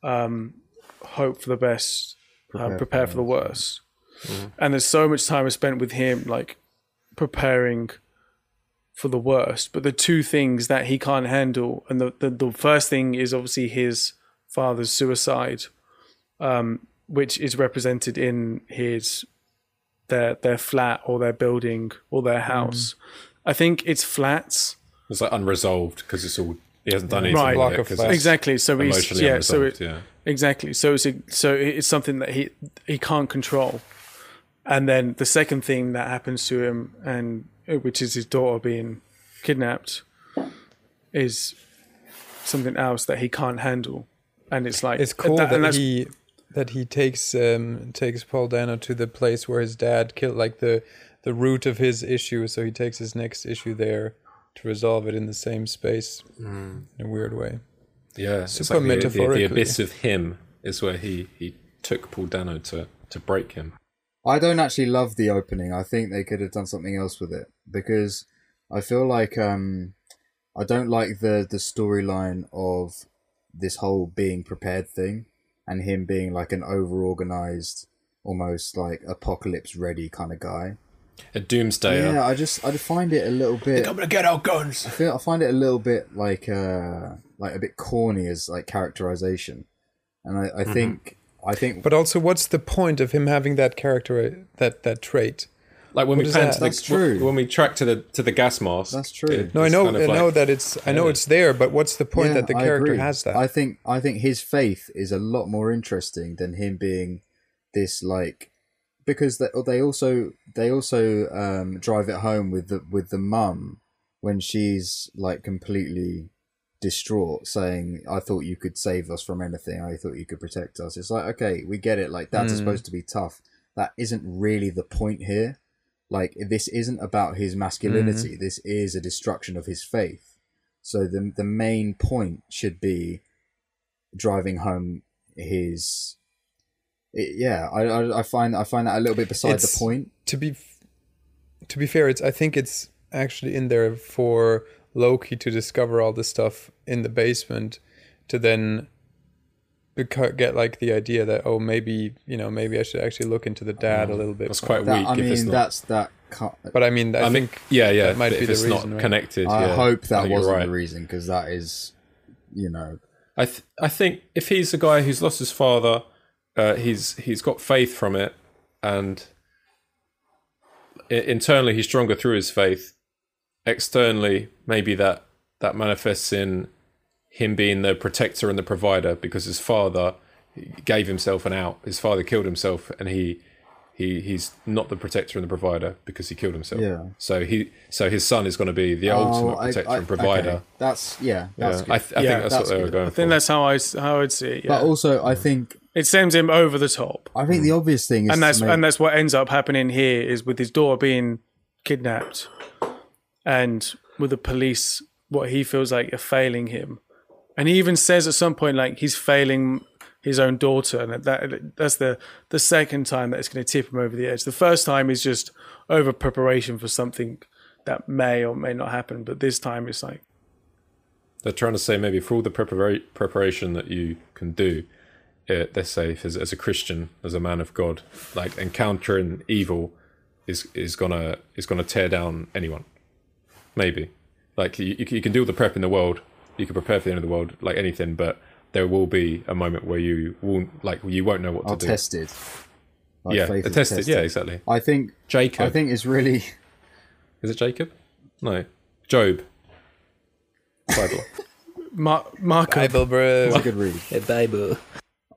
hope for the best, prepare for the worst. Mm-hmm. And there's so much time I spent with him like preparing for the worst, but the two things that he can't handle, and the first thing is obviously his father's suicide, which is represented in his their flat or their building or their house. Mm-hmm. I think it's flats. It's like unresolved because it's all he hasn't done anything. Right, like it, exactly. So he's exactly. So it's something that he can't control. And then the second thing that happens to him, and which is his daughter being kidnapped, is something else that he can't handle. And it's like it's cool that he takes Paul Dano to the place where his dad killed, like the root of his issue. So he takes his next issue there to resolve it in the same space in a weird way. Yeah, super like metaphorically. The abyss of him is where he took Paul Dano to break him. I don't actually love the opening. I think they could have done something else with it, because I feel like I don't like the storyline of this whole being prepared thing and him being like an over-organized, almost like apocalypse-ready kind of guy. A doomsdayer. Yeah, I just find it a little bit... I'm going to get our guns! I find it a little bit like a bit corny as like characterization. And I think, but also, what's the point of him having that character, that trait? Like when we pan when we track to the gas mask. That's true. I know it's there, but what's the point that the character has that? I think his faith is a lot more interesting than him being this like, because they also drive it home with the mum when she's like completely distraught, saying, I thought you could save us from anything, I thought you could protect us. It's like, okay, we get it, like dads are supposed to be tough. That isn't really the point here. Like, this isn't about his masculinity. This is a destruction of his faith. So the main point should be driving home his I find that a little bit beside the point. To be fair, I think it's actually in there for Loki to discover all this stuff in the basement, to then get like the idea that, oh, maybe I should actually look into the dad a little bit. That's quite weak. I think that might be the reason. It's not connected. I hope that wasn't the reason, because that is, you know. I think if he's a guy who's lost his father, he's got faith from it, and internally he's stronger through his faith. Externally, maybe that manifests in him being the protector and the provider, because his father gave himself an out. His father killed himself, and he's not the protector and the provider because he killed himself. Yeah. So his son is going to be the ultimate protector and provider. Okay. That's good. I think that's what they were going for. I think that's how I'd see it. Yeah. But also, I think it sends him over the top. I think the obvious thing is, and that's what ends up happening here, is with his daughter being kidnapped, and with the police, what he feels like are failing him. And he even says at some point, like, he's failing his own daughter. And that's the second time that it's going to tip him over the edge. The first time is just over preparation for something that may or may not happen. But this time it's like... They're trying to say, maybe for all the preparation that you can do, they're safe as a Christian, as a man of God. Like, encountering evil is gonna tear down anyone. Maybe, like, you can do all the prep in the world, you can prepare for the end of the world, like anything, but there will be a moment where you won't know what to do. Tested, like, yeah, tested, yeah, exactly. I think Jacob. I think it's really. Is it Jacob? No, Job. Bible. Bible, bro. It's a good read. Yeah, Bible.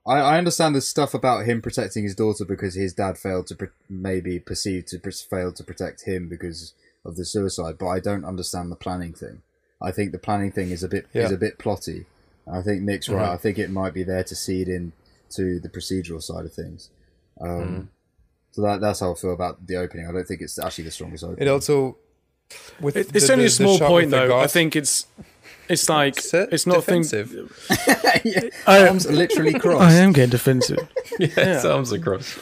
I understand the stuff about him protecting his daughter because his dad failed to failed to protect him because of the suicide, but I don't understand the planning thing. I think the planning thing is a bit plotty. I think Nick's right. I think it might be there to seed in to the procedural side of things. So that's how I feel about the opening. I don't think it's actually the strongest opening. It's only a small point though. I think it's It's like it's not defensive. Yeah. Arms are literally crossed. I am getting defensive. His arms are crossed.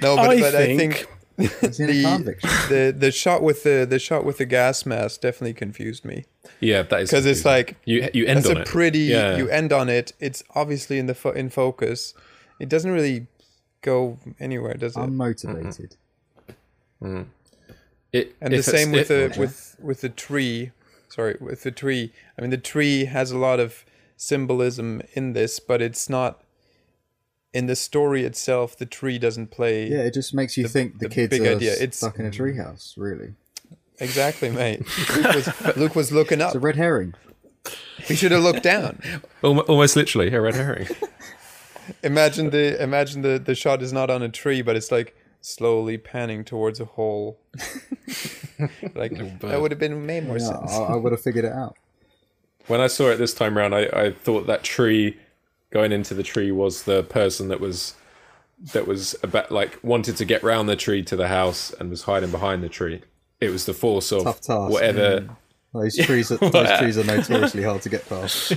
No, but I think the shot with the shot with the gas mask definitely confused me. Yeah, that is because it's like you end on it. You end on it. It's obviously in the in focus. It doesn't really go anywhere, does it? Unmotivated. Mm-hmm. And the same with the tree. Sorry, with the tree. I mean, the tree has a lot of symbolism in this, but it's not in the story itself. The tree doesn't play. Yeah, it just makes you think the kids are stuck in a treehouse. Really. Exactly, mate. Luke was looking up. It's a red herring. We should have looked down. Almost literally a red herring. Imagine the shot is not on a tree, but it's like slowly panning towards a hole. Like that would have been made more sense. I would have figured it out. When I saw it this time around, I thought that tree going into the tree was the person that was about, like, wanted to get round the tree to the house and was hiding behind the tree. It was the force of whatever. Yeah. Those trees are notoriously hard to get past.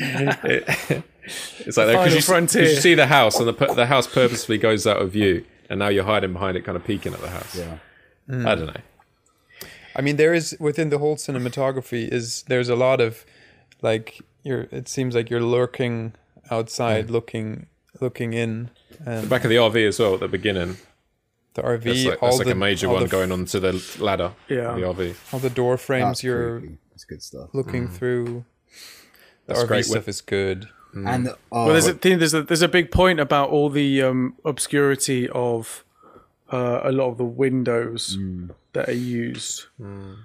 It's like that because you see the house and the house purposefully goes out of view, and now you're hiding behind it, kind of peeking at the house. Yeah. I don't know. I mean, there is within the whole cinematography there's a lot of like it seems like you're lurking outside, looking in. The back of the RV as well at the beginning. The RV, that's like a major one going onto the ladder. Yeah, the RV. All the door frames that's good stuff. Looking through. The that's RV great stuff is good. And there's a big point about all the obscurity of. A lot of the windows that are used. Mm.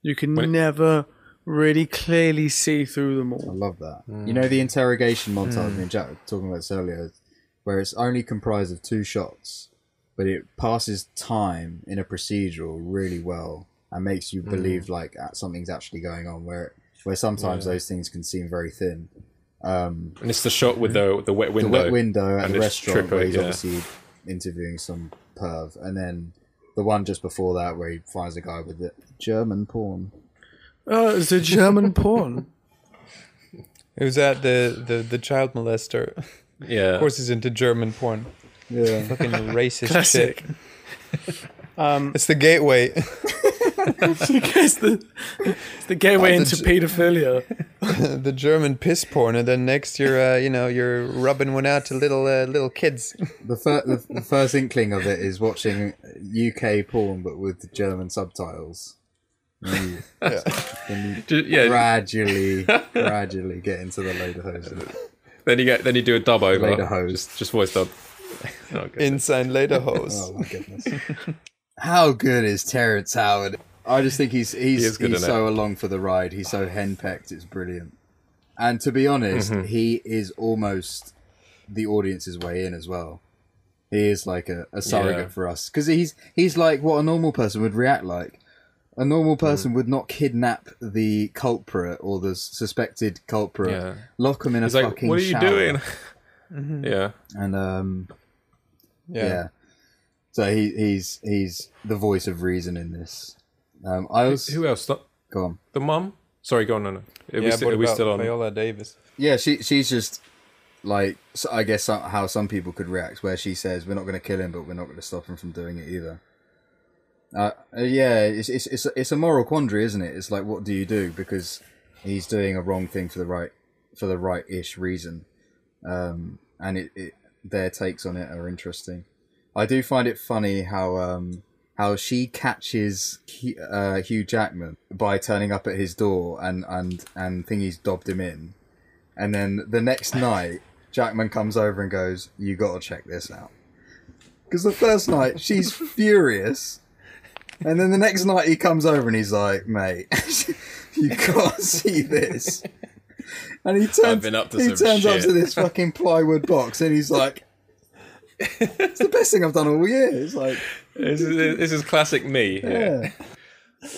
You can never really clearly see through them all. I love that. Mm. You know the interrogation montage, and Jack was talking about this earlier, where it's only comprised of two shots, but it passes time in a procedural really well and makes you believe like something's actually going on, where sometimes those things can seem very thin. And it's the shot with the wet window. The wet window at the restaurant where he's obviously interviewing some perv, and then the one just before that where he finds a guy with the German porn. Oh, it's a German porn. It was at the child molester. Yeah, of course he's into German porn. Yeah, fucking racist classic. Chick. It's the gateway. It's the gateway into pedophilia. The German piss porn, and then next you're rubbing one out to little kids. The first inkling of it is watching UK porn, but with German subtitles. And you gradually get into the lederhosen. Then you do a dub over. Lederhose. Just voice dub. Oh, insane lederhose. Oh my goodness. How good is Terrence Howard? I just think he's so along for the ride. He's so henpecked. It's brilliant. And to be honest, he is almost the audience's way in as well. He is like a surrogate for us. Because he's like what a normal person would react like. A normal person would not kidnap the culprit or the suspected culprit. Yeah. Lock him in a fucking shower. What are you doing? Yeah. And so he's the voice of reason in this. Who else? Go on. The mum? Sorry, go on. No. Are we still on? Viola Davis. Yeah, she's just like, I guess how some people could react, where she says, "We're not going to kill him, but we're not going to stop him from doing it either." It's a moral quandary, isn't it? It's like, what do you do? Because he's doing a wrong thing for the right-ish reason, and their takes on it are interesting. I do find it funny how she catches Hugh Jackman by turning up at his door and thingies dobbed him in. And then the next night, Jackman comes over and goes, "You got to check this out." Because the first night, she's furious. And then the next night, he comes over and he's like, "Mate, you got to see this." And he turns up to this fucking plywood box and he's like, "It's the best thing I've done all year." It's like this is classic me. Yeah.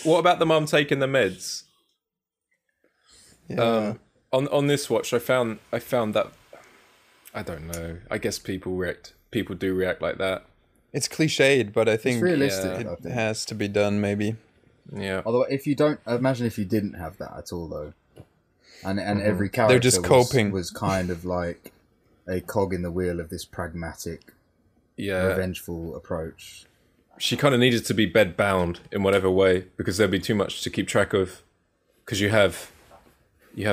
What about the mum taking the meds? Yeah. On this watch, I found that, I don't know. I guess people do react like that. It's cliched, but I think it's realistic. It has to be done. Maybe. Yeah. Although if you don't, imagine if you didn't have that at all, though, and every character they're just coping was kind of like a cog in the wheel of this pragmatic, revengeful approach. She kind of needed to be bed bound in whatever way because there'd be too much to keep track of. Because you have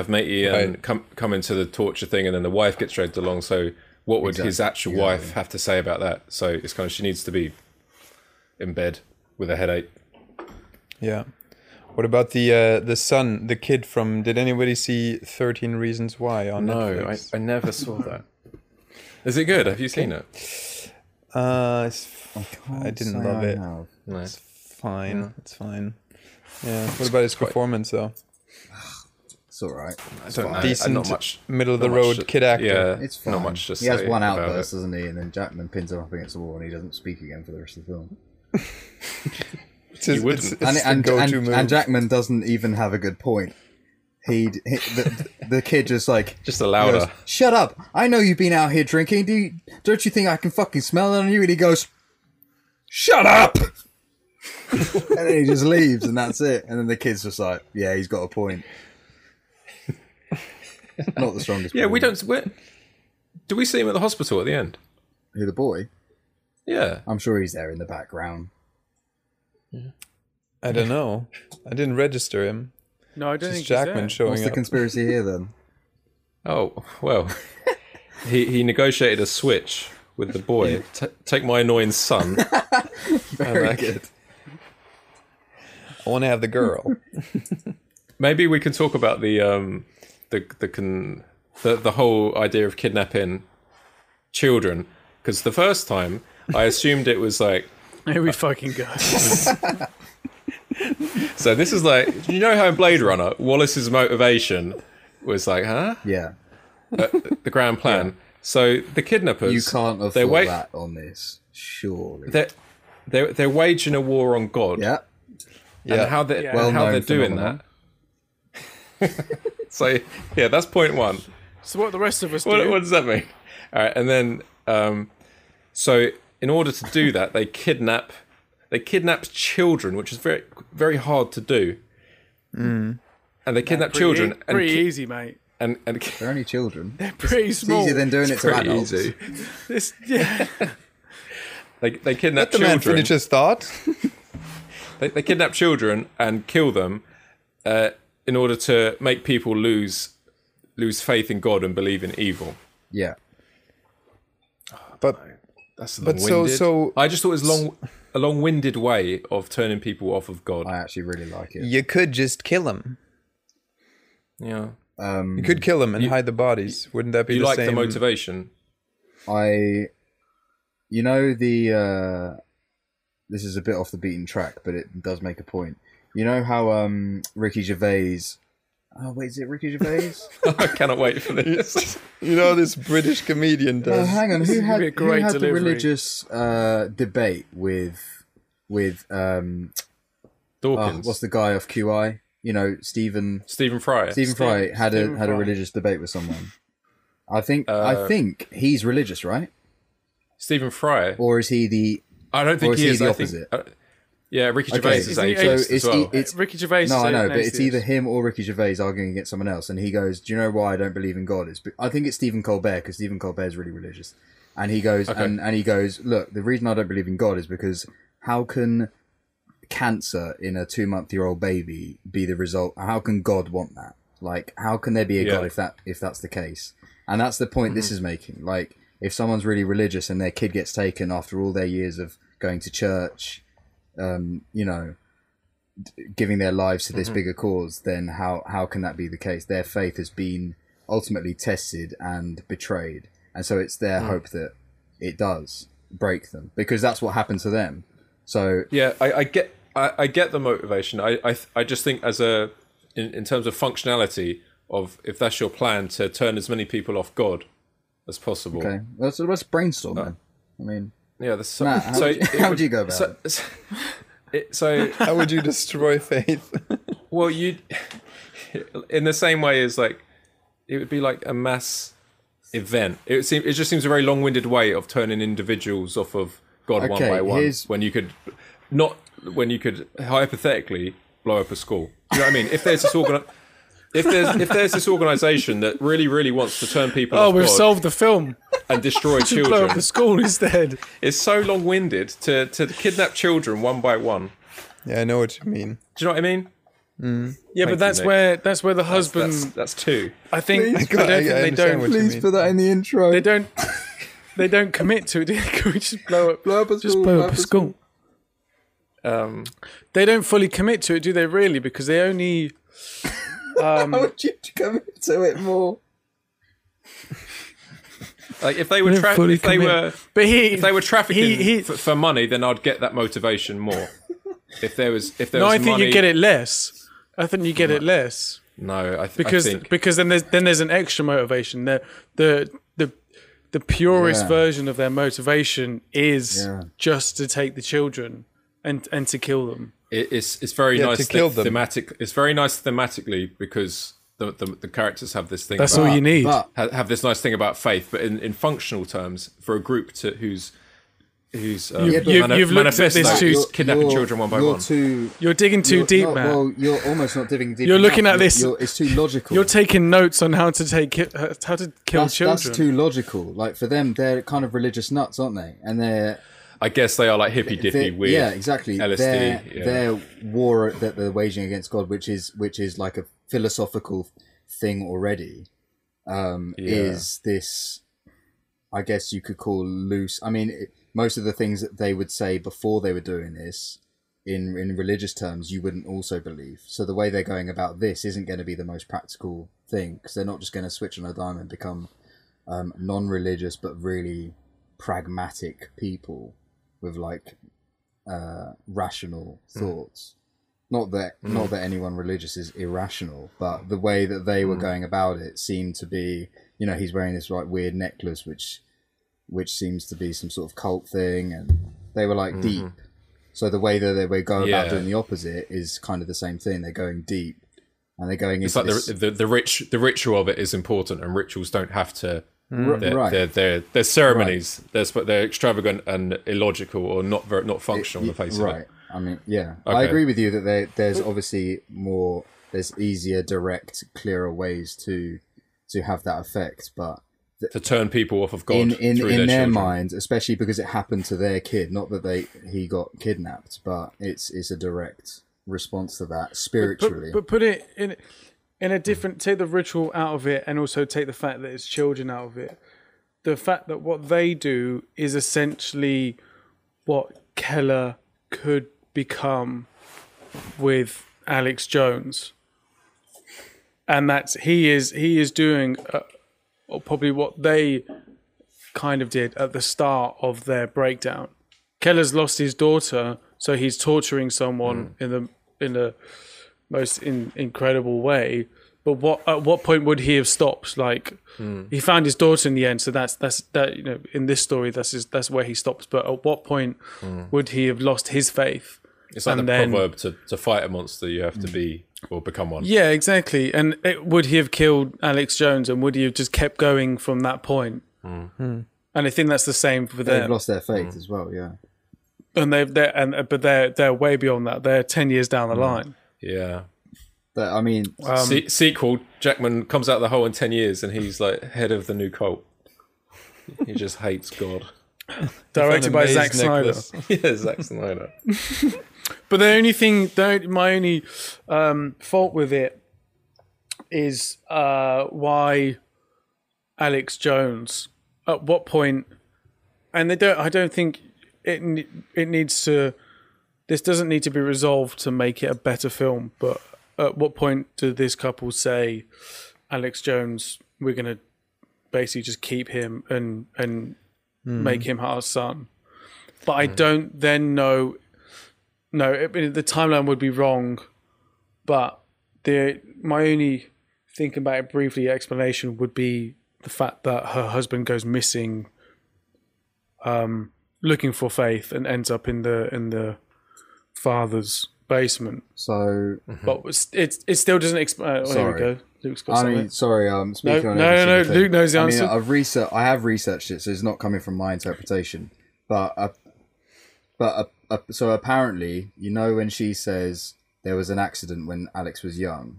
Matey and come into the torture thing, and then the wife gets dragged along. So what would his actual wife have to say about that? So it's kind of, she needs to be in bed with a headache. Yeah. What about the son, the kid from? Did anybody see 13 Reasons Why on Netflix? No, I never saw that. Is it good? Have you seen it? I didn't love it. No. It's fine. Yeah. It's fine. Yeah. What about his performance though? It's all right. It's fine. Decent, not much, middle of the road kid actor. Yeah, it's fine. Not much to say. He has one outburst, doesn't he? And then Jackman pins him up against the wall, and he doesn't speak again for the rest of the film. And Jackman doesn't even have a good point. The kid just like just a louder. Goes, shut up! I know you've been out here drinking. Don't you think I can fucking smell it on you? And he goes, shut up! And then he just leaves, and that's it. And then the kid's just like, yeah, he's got a point. Not the strongest. Yeah, point. We don't. Do we see him at the hospital at the end? Who, the boy? Yeah, I'm sure he's there in the background. Yeah. I don't know. I didn't register him. No, I don't think Jackman showing up. What's the conspiracy here then? Oh well, he negotiated a switch with the boy. Take my annoying son. Very good. I want to have the girl. Maybe we can talk about the whole idea of kidnapping children, because the first time I assumed it was like. Here we fucking go. So this is like, you know how in Blade Runner, Wallace's motivation was like, huh? Yeah. The grand plan. Yeah. So the kidnappers... You can't have thought that on this, surely. They're waging a war on God. Yeah. And how they're, doing that. So, yeah, that's point one. So what the rest of us do. What does that mean? All right, and then... so... In order to do that, they kidnap children, which is very, very hard to do. Mm. And they kidnap children. Pretty easy, mate. And they're only children. They're pretty small. It's easier than doing it to adults. They kidnap children. Let the man finish his thought. They kidnap children and kill them in order to make people lose faith in God and believe in evil. Yeah. But. That's long-winded. So I just thought it was a long-winded way of turning people off of God. I actually really like it. You could just kill him. Yeah. You could kill him and hide the bodies. Wouldn't that be the same? You like the motivation? You know the... this is a bit off the beaten track, but it does make a point. You know how Ricky Gervais... Oh, wait, is it Ricky Gervais? I cannot wait for this. You know, this British comedian does. Hang on, who had the religious debate with Dawkins? What's the guy off QI? You know, Stephen Fry. Stephen Fry had a religious debate with someone. I think he's religious, right? Stephen Fry, or is he the? I don't think he is the opposite. Yeah, Ricky Gervais is atheist as well. It's Ricky Gervais. No, I know, but it's either him or Ricky Gervais arguing against someone else, and he goes, "Do you know why I don't believe in God?" I think it's Stephen Colbert, because Stephen Colbert is really religious, and he goes, okay. and he goes, "Look, the reason I don't believe in God is because how can cancer in a 2-month-old baby be the result? How can God want that? Like, how can there be a God if that's the case?" And that's the point this is making. Like, if someone's really religious and their kid gets taken after all their years of going to church. You know, giving their lives to this bigger cause, then how can that be the case? Their faith has been ultimately tested and betrayed, and so it's their hope that it does break them, because that's what happened to them. So yeah, I get the motivation. I just think as in terms of functionality of, if that's your plan to turn as many people off God as possible. Okay, let's brainstorm. Man. I mean. Yeah, that's so. Matt, how would you go about it? So how would you destroy faith? Well, you, in the same way as like, it would be like a mass event. It just seems a very long-winded way of turning individuals off of God one by one. When you could hypothetically blow up a school. You know what I mean? If there's this if there's this organisation that really, really wants to turn people off, we've solved the film, and destroy children, blow up the school instead. It's so long-winded to kidnap children one by one. Yeah, I know what you mean. Do you know what I mean? Mm. Yeah, but that's where the husband. That's two. I think I don't think they don't. Please put that in the intro. They don't. They don't commit to it. We just blow up a school. They don't fully commit to it, do they? Really? Because they only. How would you commit to it more? Like if they were trafficking for money, then I'd get that motivation more. I think you get it less. I think you get it less. No, because then there's an extra motivation. The purest version of their motivation is just to take the children and to kill them. It's very nice to kill them. Thematic. It's very nice thematically because the characters have this thing. That's all you need. Have this nice thing about faith, but in functional terms, for a group who's manifested this, kidnapping children one by one. You're digging too deep, man. Well, you're almost not digging deep. You're looking at this. It's too logical. You're taking notes on how to kill children. That's too logical. Like for them, they're kind of religious nuts, aren't they? And they're. I guess they are like hippy dippy weird. Yeah, exactly. LSD. Their war that they're waging against God, which is like a philosophical thing already, is this. I guess you could call loose. I mean. Most of the things that they would say before they were doing this, in religious terms, you wouldn't also believe. So the way they're going about this isn't going to be the most practical thing, because they're not just going to switch on a dime and become non-religious but really pragmatic people with like rational thoughts. Not that anyone religious is irrational, but the way that they were going about it seemed to be, you know, he's wearing this like weird necklace which seems to be some sort of cult thing, and they were like deep. So the way that they were going about doing the opposite is kind of the same thing. They're going deep, and they're going. It's into like the ritual of it is important, and rituals don't have to. They're ceremonies. Right. They're extravagant and illogical, or not functional. On the face of it. I mean, I agree with you that there's obviously more. There's easier, direct, clearer ways to have that effect, but. To turn people off of God in their minds, especially because it happened to their kid. Not that he got kidnapped, but it's a direct response to that spiritually. But put it in a different. Take the ritual out of it, and also take the fact that it's children out of it. The fact that what they do is essentially what Keller could become with Alex Jones, and that's he is doing. Or probably what they kind of did at the start of their breakdown. Keller's lost his daughter, so he's torturing someone in the most incredible way. But at what point would he have stopped? Like he found his daughter in the end, so that's that. You know, in this story, that's where he stops. But at what point would he have lost his faith? It's like the proverb: to fight a monster, you have to be. Or become one. Yeah, exactly. And would he have killed Alex Jones, and would he have just kept going from that point? And I think that's the same for them. They've lost their faith as well, yeah. And they're way beyond that. They're 10 years down the line. Yeah. But, I mean, sequel: Jackman comes out of the hole in 10 years, and he's like head of the new cult. He just hates God. Directed by Zack Snyder. Yeah, Zack Snyder. But my only fault with it is why Alex Jones. At what point? And they don't. I don't think it needs to. This doesn't need to be resolved to make it a better film. But at what point do this couple say, Alex Jones, we're going to basically just keep him and make him our son? But I don't then know. No, the timeline would be wrong, but my only thinking about it briefly explanation would be the fact that her husband goes missing, looking for faith, and ends up in the father's basement. So, but it still doesn't explain. Oh, there we go. Luke's got something. I mean, sorry. No. Luke knows the answer. I mean, I have researched it, so it's not coming from my interpretation, but. So apparently, you know, when she says there was an accident when Alex was young.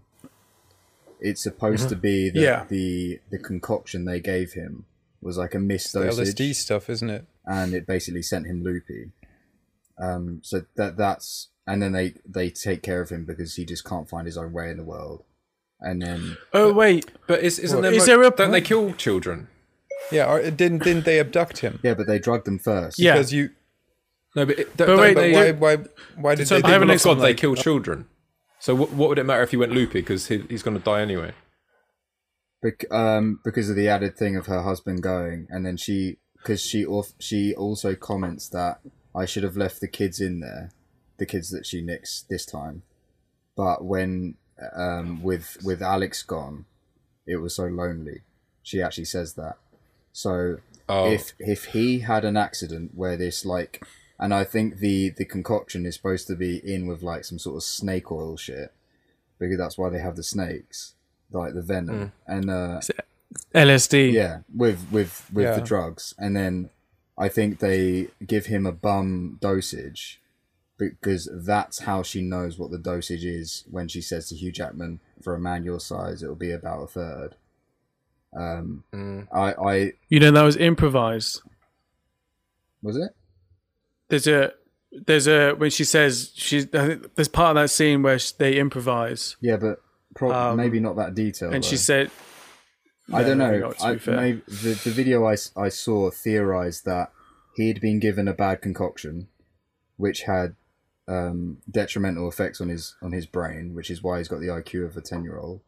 It's supposed to be that the concoction they gave him was like a misdosage. The LSD stuff, isn't it? And it basically sent him loopy. So that's... And then they take care of him because he just can't find his own way in the world. And then... Oh, wait. But don't they kill children? Yeah, or didn't they abduct him? Yeah, but they drugged them first. Yeah. Because you... No, but, why did they... I haven't explained they kill children. So what would it matter if he went loopy? Because he's going to die anyway. Because of the added thing of her husband going. And then she also comments that I should have left the kids in there. The kids that she nicks this time. But when with Alex gone, it was so lonely. She actually says that. So if he had an accident where this like... And I think the concoction is supposed to be in with like some sort of snake oil shit, because that's why they have the snakes, like the venom and LSD. Yeah, with the drugs. And then I think they give him a bum dosage because that's how she knows what the dosage is when she says to Hugh Jackman, for a man your size, it'll be about a third. That was improvised. Was it? There's a when she says there's part of that scene where they improvise. Yeah, but maybe not that detailed. And though. She said, "I don't know." Maybe the video I saw theorized that he had been given a bad concoction, which had detrimental effects on his brain, which is why he's got the IQ of a 10-year-old.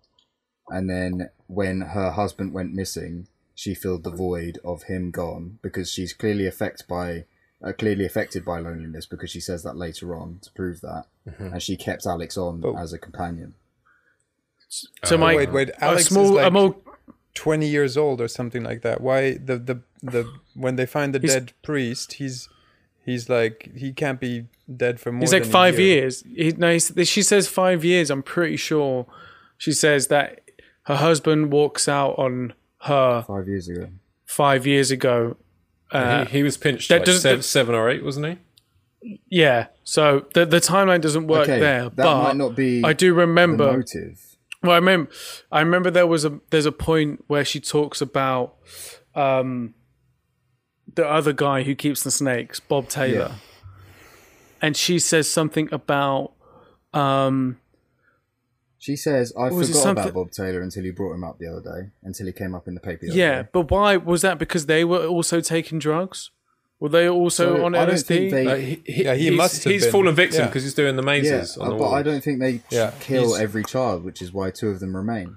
And then when her husband went missing, she filled the void of him gone because she's clearly affected by loneliness, because she says that later on to prove that, and she kept Alex on as a companion. So Alex is like 20 years old or something like that. Why the when they find the dead priest, he's like, he can't be dead for more. He's like than 5 years. She says 5 years. I'm pretty sure she says that her husband walks out on her 5 years ago. 5 years ago. He was pinched like 7 or 8, wasn't he? Yeah. So the timeline doesn't work there. That but might not be. I do remember. The motive. Well, I remember there's a point where she talks about the other guy who keeps the snakes, Bob Taylor, and she says something about. She says, I forgot about Bob Taylor until you brought him up the other day, until he came up in the paper the other day. But why? Was that because they were also taking drugs? Were they also on LSD? He must have been. Fallen victim because he's doing the mazes. Yeah, but I don't think they kill every child, which is why 2 of them remain.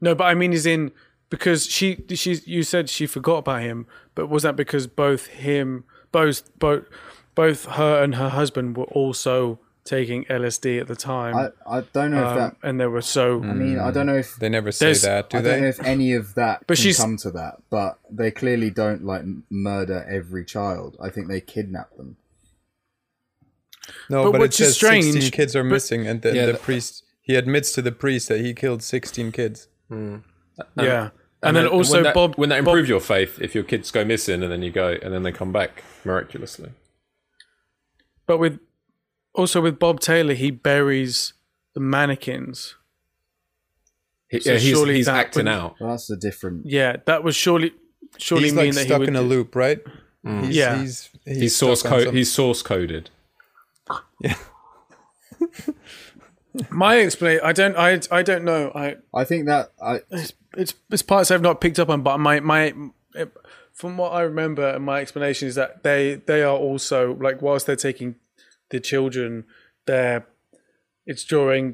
No, but I mean as in, because you said she forgot about him, but was that because both her and her husband were also... taking LSD at the time? I don't know if that... And they were so... I mean, I don't know if... They never say that, do they? I don't know if any of that can come to that, but they clearly don't, like, murder every child. I think they kidnap them. No, but it says 16 kids are missing, and then the priest... He admits to the priest that he killed 16 kids. Mm. Yeah. And then also Bob... Wouldn't that improve your faith if your kids go missing, and then you go, and then they come back miraculously? But with... Also, with Bob Taylor, he buries the mannequins. He's acting out. Well, that's a different. Yeah, that was surely mean like that he was stuck in a loop, right? Mm. He's source coded. Yeah. My explanation. I don't know. I think that it's parts I've not picked up on, but from what I remember, my explanation is that they are also like, whilst they're taking. The children, it's during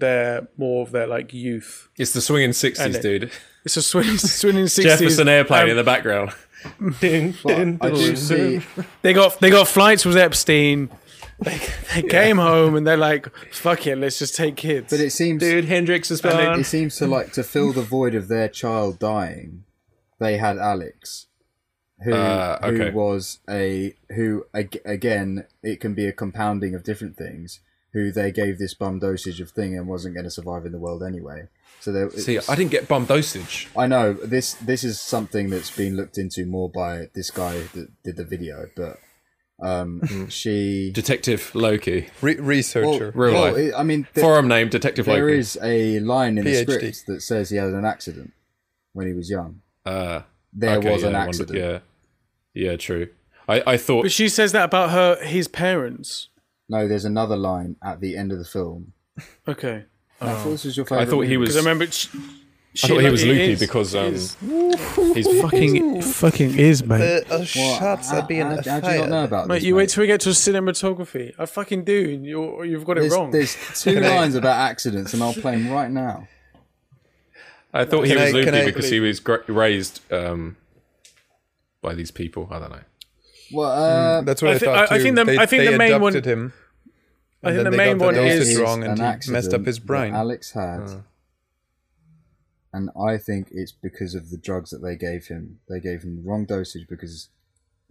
more of their like youth. It's the swinging 60s, dude. It's a swinging 60s. Jefferson Airplane in the background. They got flights with Epstein. They came home and they're like, fuck it, let's just take kids. But it seems, dude, Hendrix is gone. It seems to like to fill the void of their child dying. They had Alex. Who was again, it can be a compounding of different things, who they gave this bum dosage of thing and wasn't going to survive in the world anyway. I didn't get bum dosage. I know this is something that's been looked into more by this guy that did the video, but She Detective Loki, researcher, well, real life. Well, I mean, forum name Detective Loki. There is a line in the script that says he had an accident when he was young. There was an accident. Yeah, true. I thought, but she says that about his parents. No, there's another line at the end of the film. Okay, I thought this was your favorite. I thought he was. Because I remember. I thought he was loopy because he's fucking is, mate. There are shots that be in the fire. How do you not know about this, mate? You wait till we get to cinematography. I fucking do. You've got it wrong. There's two lines about accidents, and I'll play them right now. I thought he was loopy because he was raised by these people. I don't know. Well, that's what I thought too. I think the main one. Him, I think the main one is wrong and messed up his brain. Alex had. And I think it's because of the drugs that they gave him. They gave him the wrong dosage because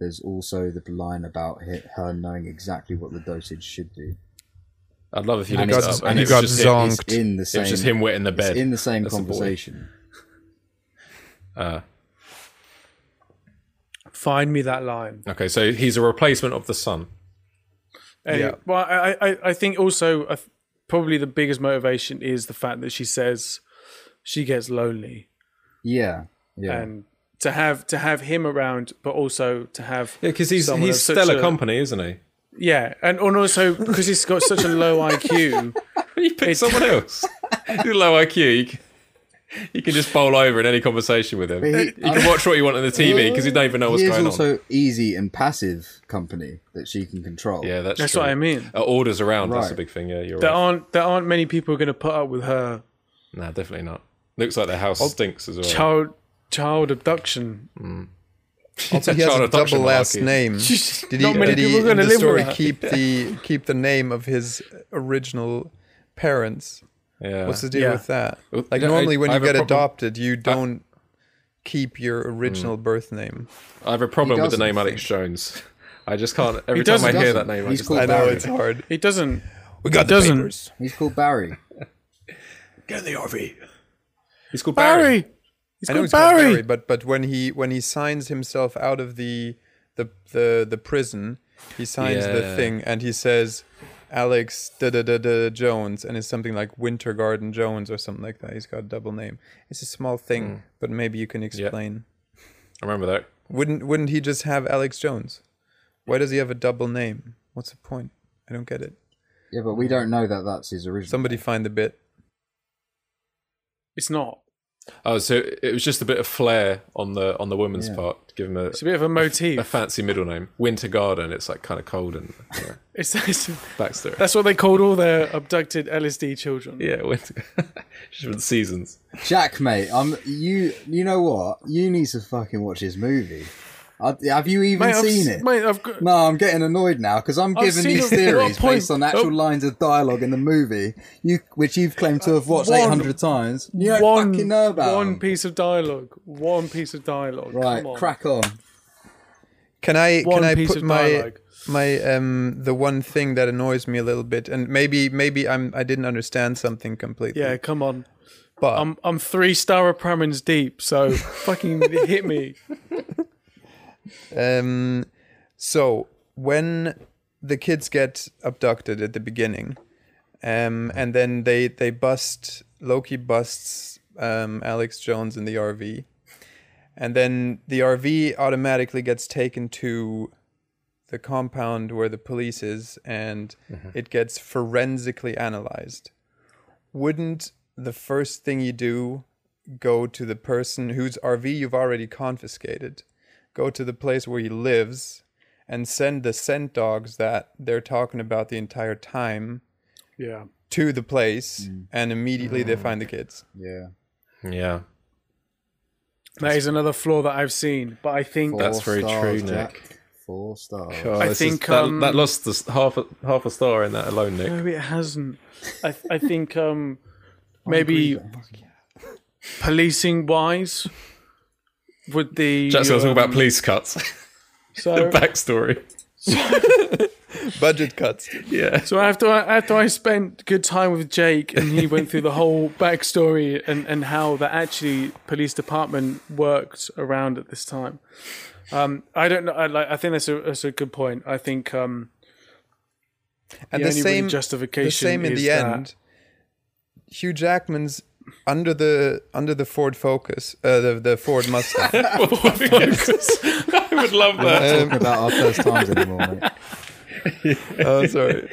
there's also the line about her knowing exactly what the dosage should be. I'd love if you looked it up. And it was just zonked. It was just him wet in the bed. It's in the same conversation. Find me that line. Okay, so he's a replacement of the son. Yeah. Well, I think also probably the biggest motivation is the fact that she says... she gets lonely. Yeah. And to have him around, but also to have because he's stellar company, isn't he? Yeah, and also because he's got such a low IQ. You pick someone else. You're low IQ. You can just bowl over in any conversation with him. You can watch what you want on the TV because you don't even know what's going on. He's also easy and passive company that she can control. Yeah, that's what I mean. Orders around. Right. That's a big thing. Yeah, you're right. There aren't many people going to put up with her. No, definitely not. Looks like the house stinks as well. Child abduction. Mm. Also, he has a double last name. Did he keep the name of his original parents? Yeah. What's the deal with that? Like normally, when you get adopted, you don't keep your original birth name. I have a problem with the name Alex Jones. I just can't. Every time I hear that name, I know it's hard. He doesn't. We got the papers. He's called Barry. Get in the RV. He's called Barry. He's called Barry, but when he signs himself out of the prison, he signs the thing and he says Alex Jones, and it's something like Winter Garden Jones or something like that. He's got a double name. It's a small thing, but maybe you can explain. Yeah. I remember that. Wouldn't he just have Alex Jones? Why does he have a double name? What's the point? I don't get it. Yeah, but we don't know that that's his original. Somebody find the bit. It's not. Oh, so it was just a bit of flair on the woman's part to give him it's a bit of a motif, a fancy middle name, Winter Garden. It's like kind of cold and it's backstory. That's what they called all their abducted LSD children. Yeah, Winter. Just for the seasons. Jack, mate, you know what? You need to fucking watch this movie. Have you even seen it? Mate, no, I'm getting annoyed now because I'm giving these theories based on actual lines of dialogue in the movie, which you've claimed to have watched 800 times. You don't fucking know about one piece of dialogue. One piece of dialogue. Right, crack on. Can I put the one thing that annoys me a little bit, and maybe I didn't understand something completely. Yeah, come on. But I'm 3 Star Pramins deep, so fucking hit me. So when the kids get abducted at the beginning, and then they Loki busts Alex Jones in the RV, and then the RV automatically gets taken to the compound where the police is, and it gets forensically analyzed. Wouldn't the first thing you do go to the person whose RV you've already confiscated? Go to the place where he lives and send the scent dogs that they're talking about the entire time to the place and immediately they find the kids. Yeah. That is another flaw that I've seen, but I think that's very true, Nick. 4 stars. God, I think that lost half a star in that alone, Nick. No, it hasn't. I think maybe policing wise Jackson was talking about police cuts. So the backstory. Budget cuts. Yeah. So after I spent good time with Jake and he went through the whole backstory and how the actually police department worked around at this time. I don't know. I think that's a good point. I think and the same justification. The same in the end. Hugh Jackman's under the Ford Focus, the Ford Mustang. Ford Focus. I would love that. We're not talking about our first times anymore, mate. Oh, sorry.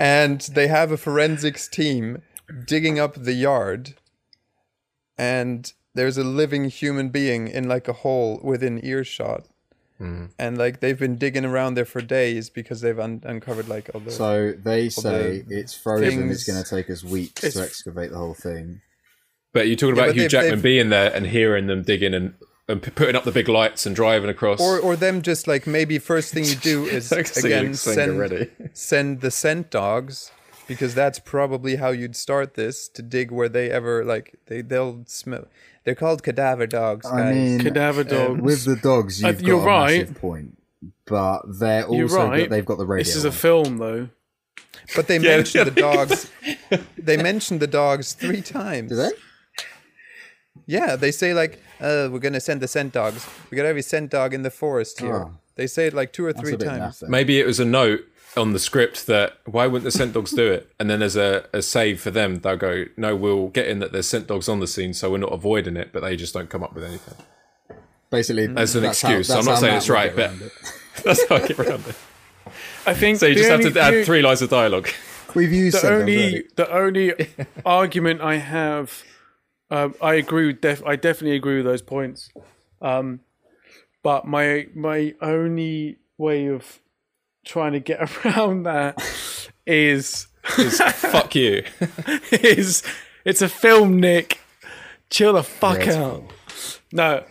And they have a forensics team digging up the yard, and there's a living human being in like a hole within earshot. Mm. And like they've been digging around there for days because they've uncovered like all the. So they say it's frozen. Things. It's going to take us weeks to excavate the whole thing. But you're talking about Hugh Jackman being there and hearing them digging and putting up the big lights and driving across, or them just like maybe first thing you do is again send the scent dogs, because that's probably how you'd start this, to dig where they ever like they'll smell. They're called cadaver dogs, guys. I mean, cadaver dogs. With the dogs, you're got a massive point. But they're also they've got the radio. This is a film, though. But they mentioned the dogs. They mentioned the dogs 3 times. Do they? Yeah, they say like, "We're gonna send the scent dogs. We got every scent dog in the forest here." Oh. They say it like 2 or 3 times. Maybe it was a note on the script that why wouldn't the scent dogs do it, and then there's a save for them. They'll go, no, we'll get in that there's scent dogs on the scene, so we're not avoiding it, but they just don't come up with anything, basically. That's an excuse. How, that's so I'm not saying it's right, but it. That's how I get around it. I think so. You just have to add 3 lines of dialogue. We've used the only argument I have. I agree. I definitely agree with those points. But my only way of trying to get around that is fuck you. It's a film, Nick. Chill the fuck out. Cool.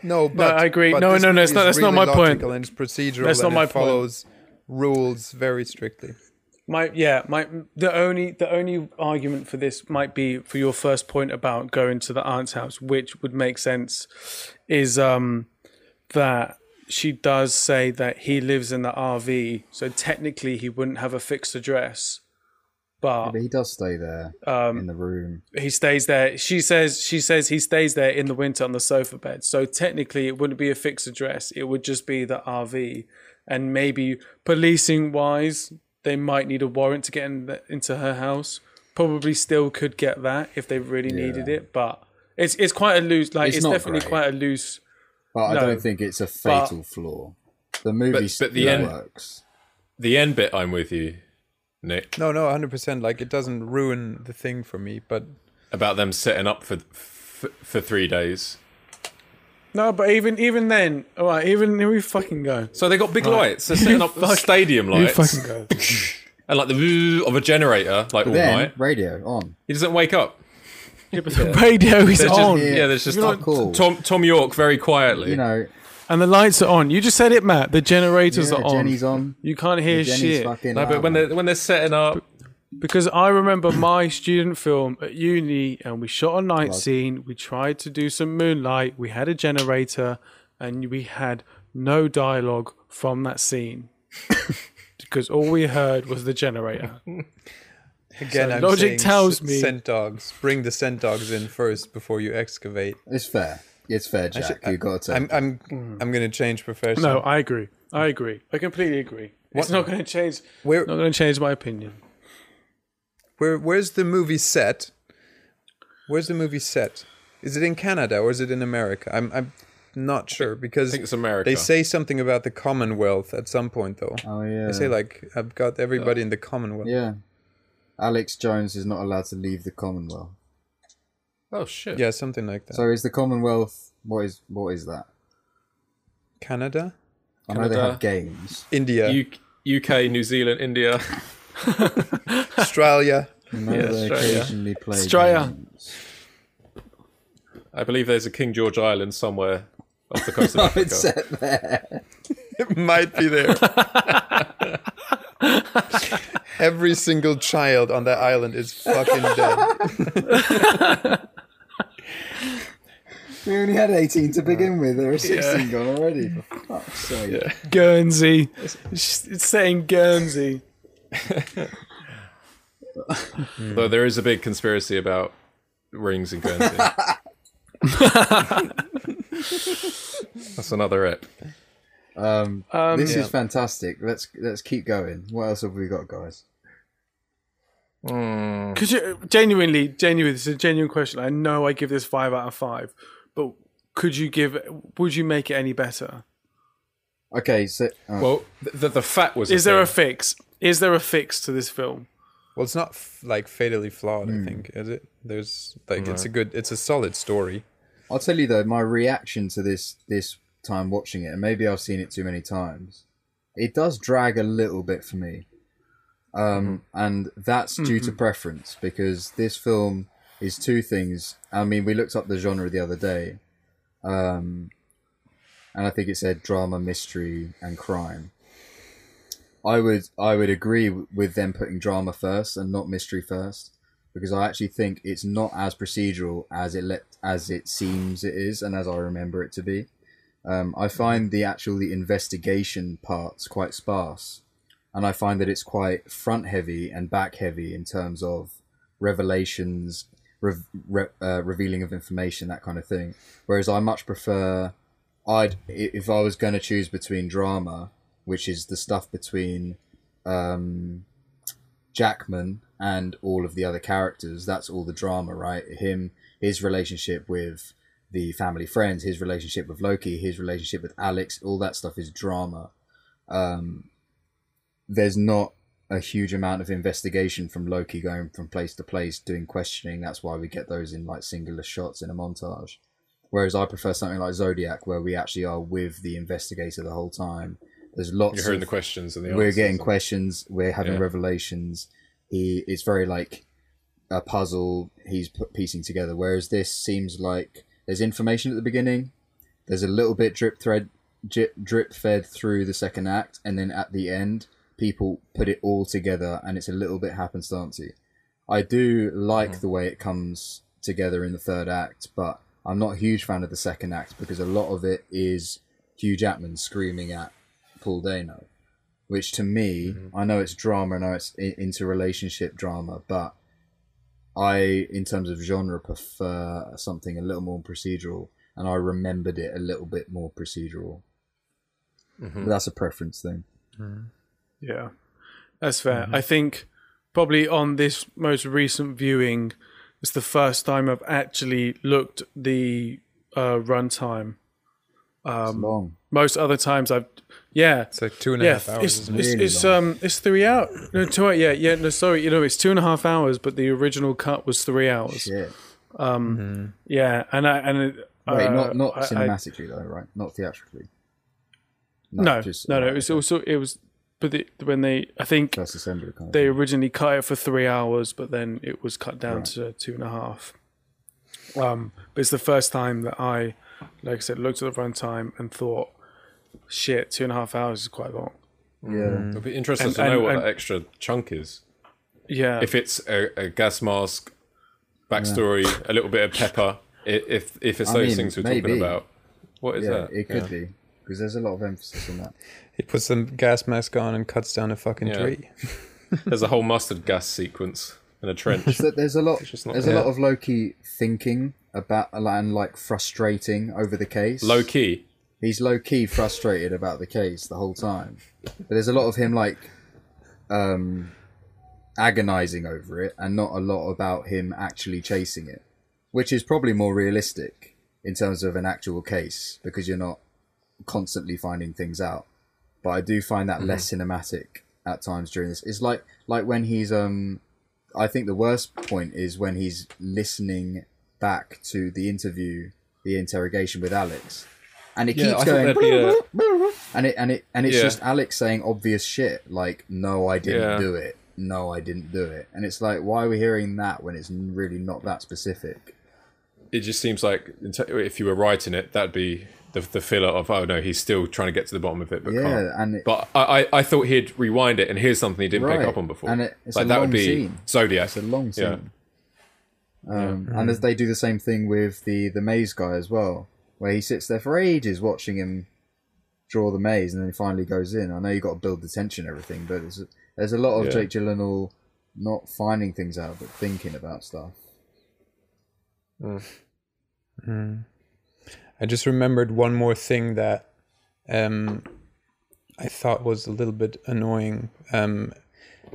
No, but I agree. But no. It's not. That's really not my point. And it's procedural. That's not my point. Follows rules very strictly. The only argument for this might be for your first point about going to the aunt's house, which would make sense, is that she does say that he lives in the RV, so technically he wouldn't have a fixed address, but he does stay there in the room. He stays there. She says he stays there in the winter on the sofa bed. So technically it wouldn't be a fixed address. It would just be the RV, and maybe policing wise, they might need a warrant to get into her house. Probably still could get that if they really needed it, but it's quite a loose. Like it's definitely great. Quite a loose. But I don't think it's a fatal flaw. The movie still works. The end bit, I'm with you, Nick. No, 100%. Like it doesn't ruin the thing for me. But about them setting up for 3 days. No, but even then, all right, even here we fucking go. So they got big lights. They're setting up stadium lights. Fucking go. And like the woo of a generator, like all night. Radio on. He doesn't wake up. Yeah, but the radio is on. There's just like Tom York very quietly. You know. And the lights are on. You just said it, Matt. The generators are on. Jenny's on. You can't hear shit. No, but when they're setting up. Because I remember my student film at uni, and we shot a night scene. We tried to do some moonlight. We had a generator, and we had no dialogue from that scene because all we heard was the generator. Again, so I'm logic tells me scent dogs. Bring the scent dogs in first before you excavate. It's fair. It's fair, Jack. You got to. I'm going to change profession. No, I agree. I completely agree. It's not going to change. Not going to change my opinion. Where's the movie set? Is it in Canada or is it in America? I'm not sure, because I think it's America. They say something about the Commonwealth at some point, though. Oh yeah. They say like I've got everybody in the Commonwealth. Yeah. Alex Jones is not allowed to leave the Commonwealth. Oh shit. Yeah, something like that. So is the Commonwealth what is that? Canada? I know they have games. India. UK, New Zealand, India. Australia. Australia. I believe there's a King George Island somewhere off the coast of Africa. It's set there. It might be there. Every single child on that island is fucking dead. We only had 18 to begin with. There are 16 gone already. For fuck's sake. Yeah. Guernsey. It's saying Guernsey. Although there is a big conspiracy about rings in Guernsey. That's another ep. This is fantastic. Let's keep going. What else have we got, guys? Because genuinely, it's a genuine question. I know I give this 5 out of 5, but would you make it any better? Okay, so well, the fact was. Is there a fix? Is there a fix to this film? Well, it's not like fatally flawed. I think is it. There's like it's a solid story. I'll tell you though, my reaction to this time watching it, and maybe I've seen it too many times, it does drag a little bit for me, and that's due to preference, because this film is two things. I mean, we looked up the genre the other day, and I think it said drama, mystery, and crime. I would agree with them putting drama first and not mystery first, because I actually think it's not as procedural as it seems it is, and as I remember it to be. I find the investigation parts quite sparse, and I find that it's quite front heavy and back heavy in terms of revelations, revealing of information, that kind of thing. Whereas I much prefer, if I was going to choose between drama, which is the stuff between Jackman and all of the other characters, that's all the drama, right? His relationship with the family friends, his relationship with Loki, his relationship with Alex, all that stuff is drama. There's not a huge amount of investigation from Loki going from place to place doing questioning. That's why we get those in like singular shots in a montage. Whereas I prefer something like Zodiac, where we actually are with the investigator the whole time. There's lots. You're hearing the questions and the answers. We're getting questions. We're having revelations. It's very like a puzzle he's piecing together. Whereas this seems like there's information at the beginning. There's a little bit drip fed through the second act, and then at the end, people put it all together, and it's a little bit happenstancey. I do like the way it comes together in the third act, but I'm not a huge fan of the second act because a lot of it is Hugh Jackman screaming at Paul Dano, which to me, I know it's drama, I know it's interrelationship drama, but I, in terms of genre, prefer something a little more procedural, and I remembered it a little bit more procedural. But that's a preference thing. Yeah, that's fair. I think probably on this most recent viewing, it's the first time I've actually looked the runtime. It's long. Most other times I've... Yeah, it's like 2.5 hours. It's 3 hours. No, 2 hours. Yeah. No, sorry. It's 2.5 hours, but the original cut was 3 hours. Shit. Yeah, not cinematically though, right? Not theatrically. No. It was. But they originally cut it for 3 hours, but then it was cut down to 2.5. But it's the first time that I, like I said, looked at the runtime and thought, shit, 2.5 hours is quite long. Yeah, it'll be interesting to know what that extra chunk is. Yeah, if it's a gas mask, backstory, a little bit of pepper. If it's those things we're talking about, what is that? It could be, because there's a lot of emphasis on that. He puts some gas mask on and cuts down a fucking tree. There's a whole mustard gas sequence in a trench. So there's a lot. There's a lot of Loki thinking about and like frustrating over the case. Loki. He's low-key frustrated about the case the whole time. But there's a lot of him, like, agonising over it, and not a lot about him actually chasing it, which is probably more realistic in terms of an actual case, because you're not constantly finding things out. But I do find that less cinematic at times during this. It's like when he's... I think the worst point is when he's listening back to the interrogation with Alex... And it keeps going, and it's just Alex saying obvious shit like, "No, I didn't do it. No, I didn't do it." And it's like, why are we hearing that when it's really not that specific? It just seems like if you were writing it, that'd be the filler of, "Oh no, he's still trying to get to the bottom of it, but can't." But I thought he'd rewind it and hear something he didn't pick up on before. And it's like that would be Zodiac. It's a long scene. And as they do the same thing with the maze guy as well, where he sits there for ages watching him draw the maze, and then he finally goes in. I know you've got to build the tension and everything, but there's a lot of Jake Gyllenhaal not finding things out, but thinking about stuff. I just remembered one more thing that I thought was a little bit annoying.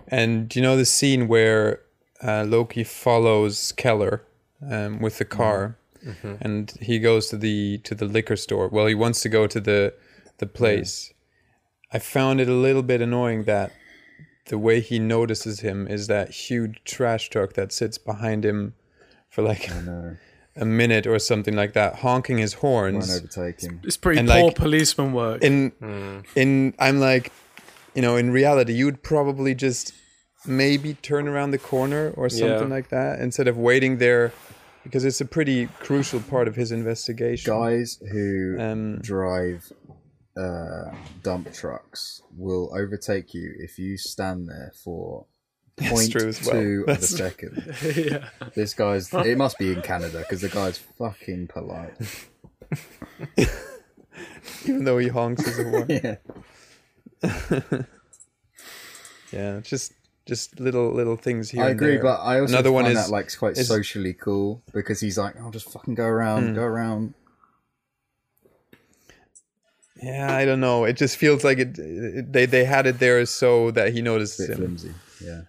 And you know the scene where Loki follows Keller with the car, and he goes to the liquor store. Well, he wants to go to the place. I found it a little bit annoying that the way he notices him is that huge trash truck that sits behind him for like a minute or something like that, honking his horns. It's pretty and poor policeman work. I'm like, you know, in reality, you would probably just maybe turn around the corner or something like that instead of waiting there, because it's a pretty crucial part of his investigation. Guys who drive dump trucks will overtake you if you stand there for 0.2 of a second. This guy's... It must be in Canada, because the guy's fucking polite. Even though he honks as a horn. Yeah, just little things here. I agree, but I also find that like quite socially cool, because he's like, "I'll just fucking go around." Yeah, I don't know. It just feels like they had it there so that he notices him. Flimsy. Yeah.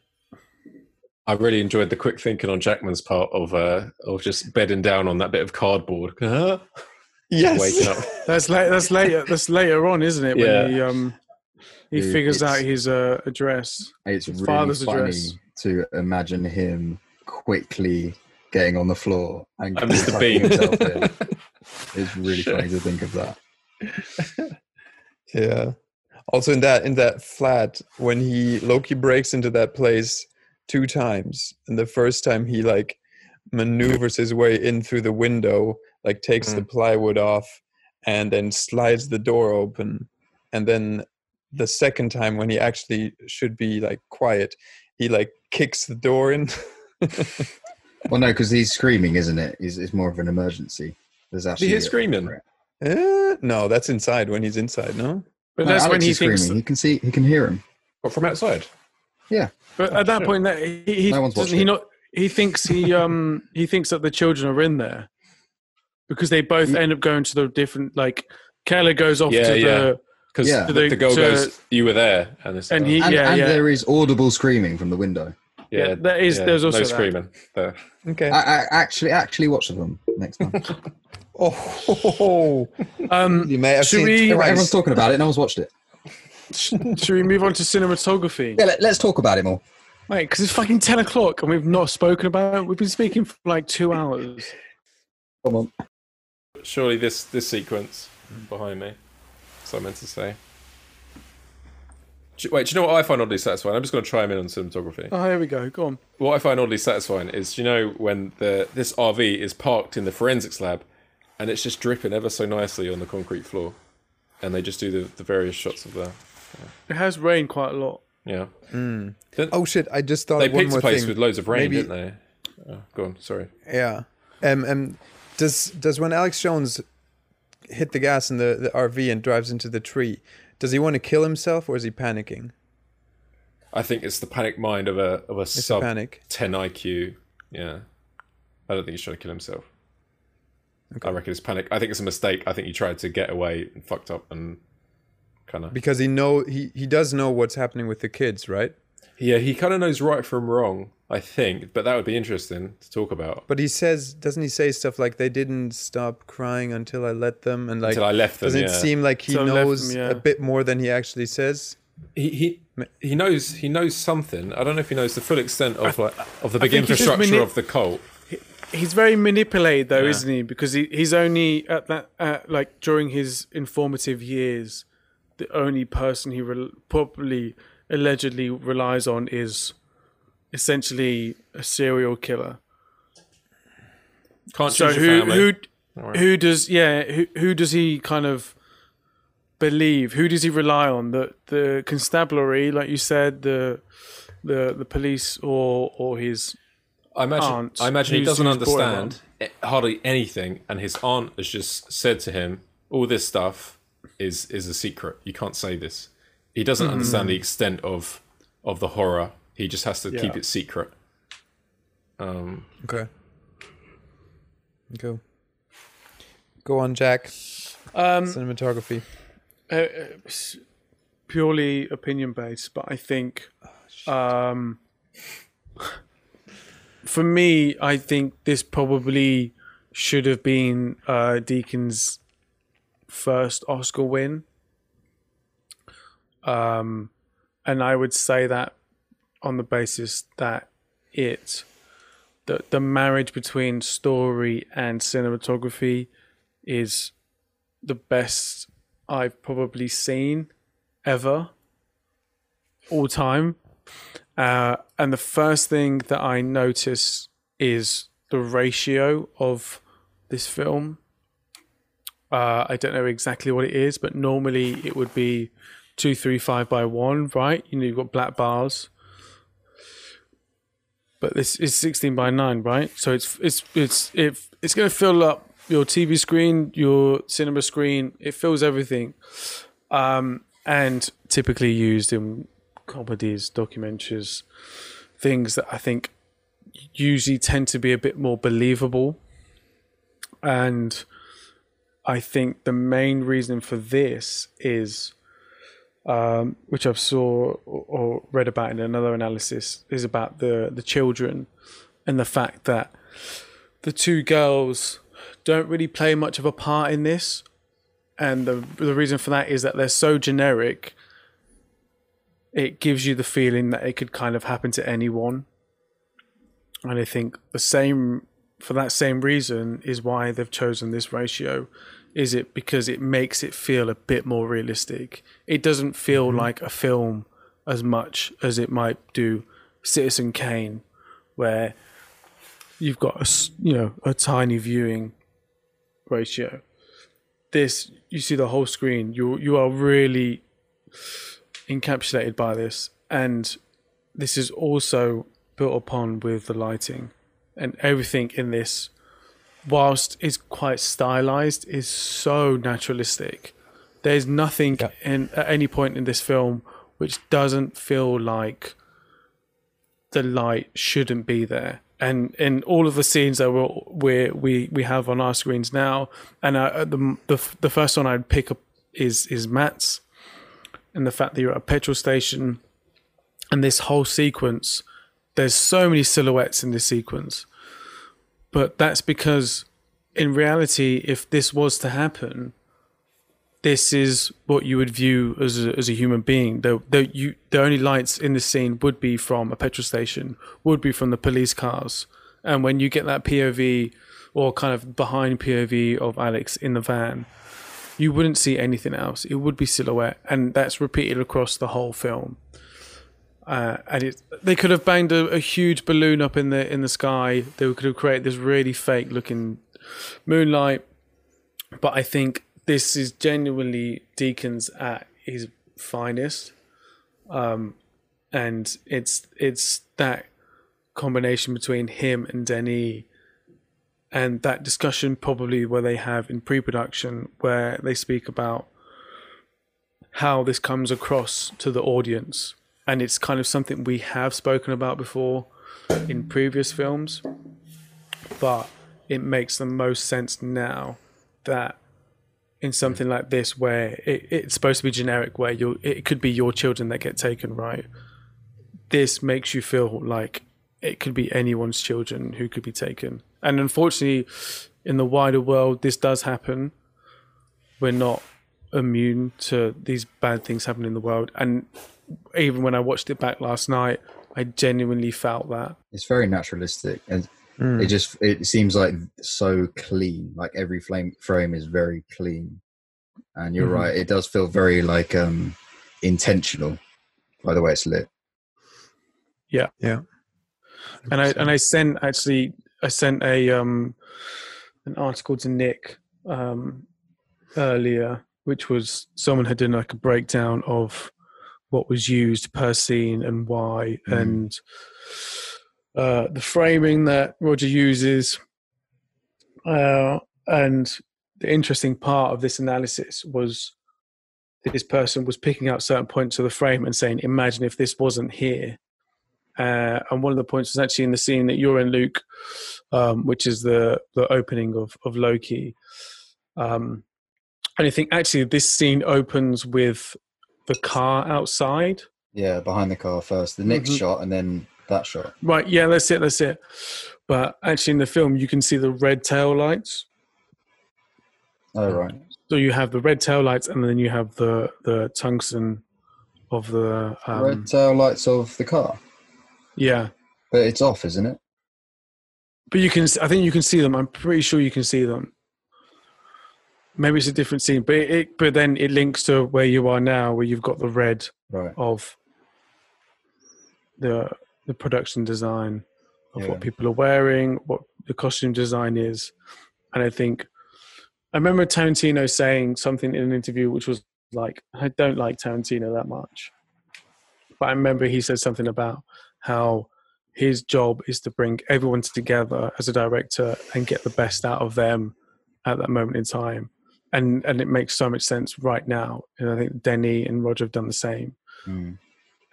I really enjoyed the quick thinking on Jackman's part of just bedding down on that bit of cardboard. Yes. That's later on, isn't it? Yeah. When He figures out his address. It's his really father's funny address. To imagine him quickly getting on the floor and tucking himself in. It's really funny to think of that. Yeah. Also, in that flat, when Loki breaks into that place 2 times, and the first time he like maneuvers his way in through the window, like takes the plywood off, and then slides the door open, and then. The second time, when he actually should be like quiet, he like kicks the door in. Well, no, because he's screaming, isn't it? It's more of an emergency. There's actually he is screaming. No, that's inside when he's inside. No, but that's when he's screaming. He can see, he can hear him. But from outside. Yeah, but at that point, that he thinks that the children are in there, because they both end up going to the different. Like Keller goes off to the. Because the girl goes, "You were there," and there is audible screaming from the window. Yeah, there is. Yeah, there's also screaming. There. Okay, I actually watch them next time. You may have seen. Everyone's talking about it. No one's watched it. Should we move on to cinematography? Yeah, let's talk about it more. Mate, because it's fucking 10:00 and we've not spoken about it. We've been speaking for like 2 hours. Come on. Surely this sequence behind me. So I meant to say. Wait, do you know what I find oddly satisfying? I'm just going to chime in on cinematography. Oh, here we go. Go on. What I find oddly satisfying is, you know, when this RV is parked in the forensics lab, and it's just dripping ever so nicely on the concrete floor, and they just do the various shots of that. Yeah. It has rained quite a lot. Yeah. Mm. Oh shit! I just thought they picked a place with loads of rain, didn't they? Oh, go on. Sorry. Yeah. Does when Alex Jones hit the gas in the RV and drives into the tree, does he want to kill himself or is he panicking? I think it's the panic mind of a sub panic. 10 IQ. Yeah, I don't think he's trying to kill himself. Okay. I reckon it's panic. I think it's a mistake. I think he tried to get away and fucked up and kind of because he does know what's happening with the kids, right? Yeah, he kind of knows right from wrong, I think. But that would be interesting to talk about. But he says, doesn't he say stuff like, they didn't stop crying until I let them? And like, until I left them, doesn't it seem like he knows a bit more than he actually says? He knows something. I don't know if he knows the full extent of the big infrastructure of the cult. He's very manipulated though, isn't he? Because he's only at that, like during his informative years, the only person he probably... allegedly relies on is essentially a serial killer. Can't so who does he kind of believe? Who does he rely on? The constabulary, like you said, the police, or his I imagine he doesn't understand hardly anything, and his aunt has just said to him, all this stuff is a secret. You can't say this. He doesn't understand the extent of the horror. He just has to keep it secret. Okay. Go on, Jack. Cinematography. It's purely opinion-based, but I think... for me, I think this probably should have been Deakins' first Oscar win. And I would say that on the basis that the marriage between story and cinematography is the best I've probably seen ever, all time. And the first thing that I notice is the ratio of this film. I don't know exactly what it is, but normally it would be 2-3-5 by 1, right? You know, you've got black bars, but this is 16 by 9, right? So it's going to fill up your TV screen, your cinema screen. It fills everything, and typically used in comedies, documentaries, things that I think usually tend to be a bit more believable. And I think the main reason for this is, which I've saw or read about in another analysis, is about the children and the fact that the two girls don't really play much of a part in this. And the reason for that is that they're so generic, it gives you the feeling that it could kind of happen to anyone. And I think the same, for that same reason, is why they've chosen this ratio. Is it because it makes it feel a bit more realistic? It doesn't feel like a film as much as it might do Citizen Kane, where you've got a tiny viewing ratio. This, you see the whole screen. You are really encapsulated by this, and this is also built upon with the lighting, and everything in this, whilst it's quite stylized, is so naturalistic. There's nothing at any point in this film which doesn't feel like the light shouldn't be there. And in all of the scenes that we have on our screens now, and the first one I'd pick up is Matt's. And the fact that you're at a petrol station, and this whole sequence, there's so many silhouettes in this sequence. But that's because in reality, if this was to happen, this is what you would view as a human being. The only lights in this scene would be from a petrol station, would be from the police cars. And when you get that POV, or kind of behind POV of Alex in the van, you wouldn't see anything else. It would be silhouette, and that's repeated across the whole film. They could have banged a huge balloon up in the sky. They could have created this really fake-looking moonlight. But I think this is genuinely Deakins at his finest, and it's that combination between him and Denis. And that discussion probably where they have in pre-production, where they speak about how this comes across to the audience. And it's kind of something we have spoken about before in previous films, but it makes the most sense now that in something like this, where it's supposed to be generic, where it could be your children that get taken, right? This makes you feel like it could be anyone's children who could be taken. And unfortunately, in the wider world, this does happen. We're not immune to these bad things happening in the world. And even when I watched it back last night, I genuinely felt that. It's very naturalistic. And it seems like so clean. Like every frame is very clean. And you're right. It does feel very like intentional by the way it's lit. Yeah. Yeah. 100%. And I sent a an article to Nick earlier, which was someone had done like a breakdown of what was used per scene and why, and the framing that Roger uses, and the interesting part of this analysis was this person was picking out certain points of the frame and saying, imagine if this wasn't here. And one of the points was actually in the scene that you're in, Luke, which is the opening of Loki. And I think actually this scene opens with the car outside. Yeah, behind the car first. The next shot and then that shot. Right, yeah, that's it. But actually in the film, you can see the red tail lights. Oh, right. So you have the red tail lights and then you have the tungsten of the... red tail lights of the car? Yeah. But it's off, isn't it? But you can... I think you can see them. I'm pretty sure you can see them. Maybe it's a different scene, but then it links to where you are now, where you've got the red of the production design of what people are wearing, what the costume design is. And I think... I remember Tarantino saying something in an interview which was like, I don't like Tarantino that much. But I remember he said something about how his job is to bring everyone together as a director and get the best out of them at that moment in time. And it makes so much sense right now. And I think Denis and Roger have done the same. Mm.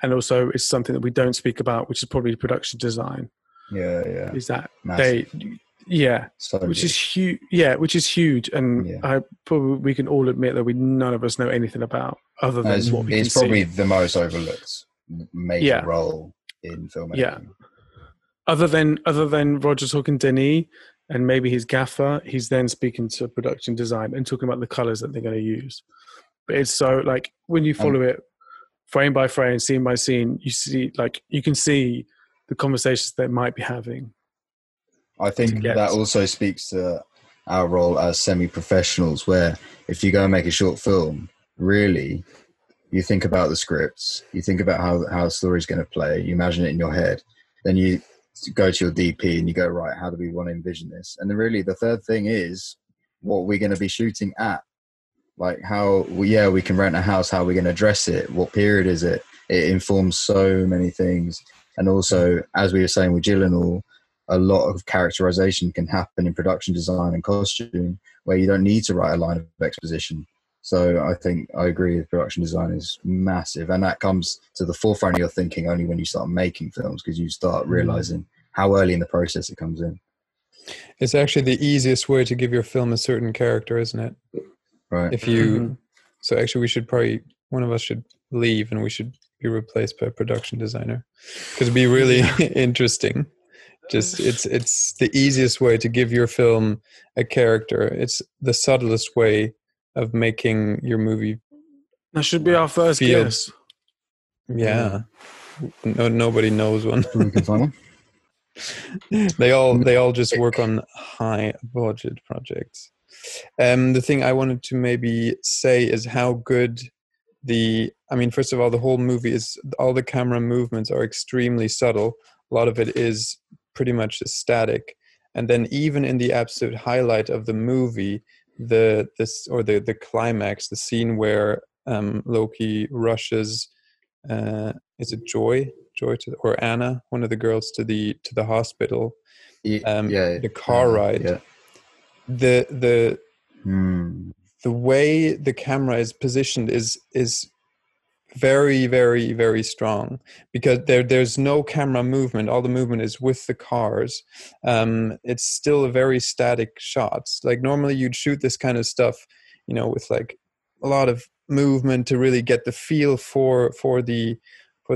And also it's something that we don't speak about, which is probably production design. Yeah, yeah. Is that massive. Which is huge, and we can all admit that none of us know anything about other than what we can see. It's probably the most overlooked major role in filmmaking. Yeah, other than Roger talking to Denis and maybe his gaffer, he's then speaking to production design and talking about the colors that they're going to use. But it's so like when you follow it frame by frame, scene by scene, you see you can see the conversations they might be having. I think that also speaks to our role as semi-professionals, where if you go and make a short film, really, you think about the scripts, you think about how a story's going to play, you imagine it in your head, then you go to your DP and you go, right, how do we want to envision this? And then really the third thing is what we're going to be shooting at. Like we can rent a house, how we're going to dress it, what period is it? It informs so many things. And also, as we were saying with Gyllenhaal, a lot of characterization can happen in production design and costume where you don't need to write a line of exposition. So I think I agree with production design is massive. And that comes to the forefront of your thinking only when you start making films, because you start realizing how early in the process it comes in. It's actually the easiest way to give your film a certain character, isn't it? Right. If you, so actually we should probably, one of us should leave and we should be replaced by a production designer, because it'd be really interesting. Just it's the easiest way to give your film a character. It's the subtlest way of making your movie. That should be our first guess. Yeah. No, nobody knows one. We can find one. They all just work on high budget projects. The thing I wanted to maybe say is how good first of all, the whole movie is, all the camera movements are extremely subtle. A lot of it is pretty much static, and then even in the absolute highlight of the movie, the climax, the scene where Loki rushes, is it Joy or Anna, one of the girls, to the hospital, the car ride, the way the camera is positioned is very, very, very strong, because there's no camera movement. All the movement is with the cars. It's still a very static shot. Like normally you'd shoot this kind of stuff, with like a lot of movement to really get the feel for the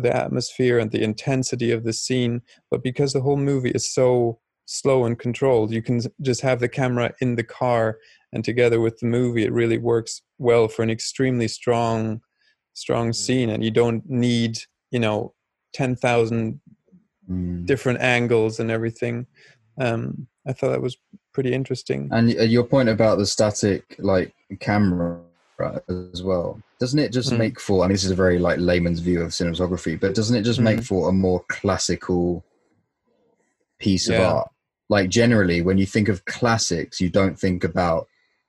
atmosphere and the intensity of the scene. But because the whole movie is so slow and controlled, you can just have the camera in the car, and together with the movie, it really works well for an extremely strong scene. And you don't need 10,000 different angles and everything. I thought that was pretty interesting. And your point about the static camera as well, doesn't it just make for, I mean, this is a very layman's view of cinematography, but doesn't it just make for a more classical piece of art? Generally when you think of classics, you don't think about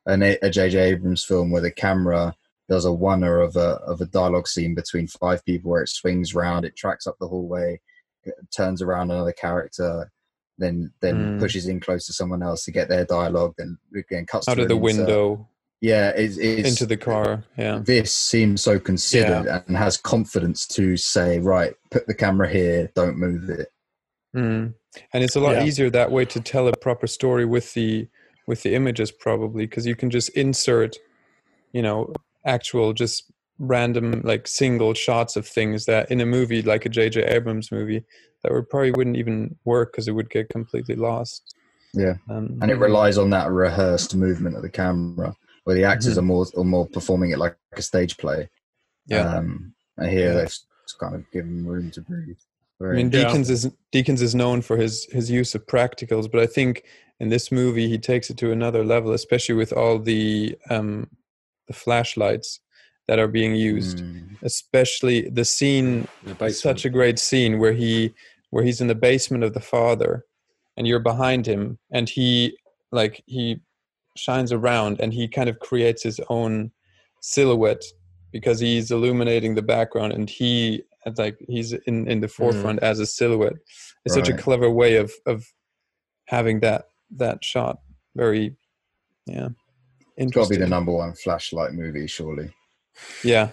a J.J. Abrams film where the camera does a one-er of a dialogue scene between five people where it swings round, it tracks up the hallway, turns around another character, then pushes in close to someone else to get their dialogue, then cuts out of the window. Yeah, it's into the car. Yeah, this seems so considered and has confidence to say, right, put the camera here, don't move it. Mm. And it's a lot easier that way to tell a proper story with the images, probably, because you can just insert, actual just random like single shots of things that in a movie like a J.J. Abrams movie that would probably wouldn't even work because it would get completely lost. Yeah, and it relies on that rehearsed movement of the camera, where the actors mm-hmm. are more performing it like a stage play. Yeah, and here they've kind of given room to breathe. Deakins is known for his use of practicals, but I think in this movie he takes it to another level, especially with all the flashlights that are being used. Mm. Especially the scene, such a great scene where he's in the basement of the father, and you're behind him, and he shines around, and he kind of creates his own silhouette because he's illuminating the background, and he's in the forefront as a silhouette. It's such a clever way of having that shot. Very, interesting. It's got to be the number one flashlight movie, surely. Yeah.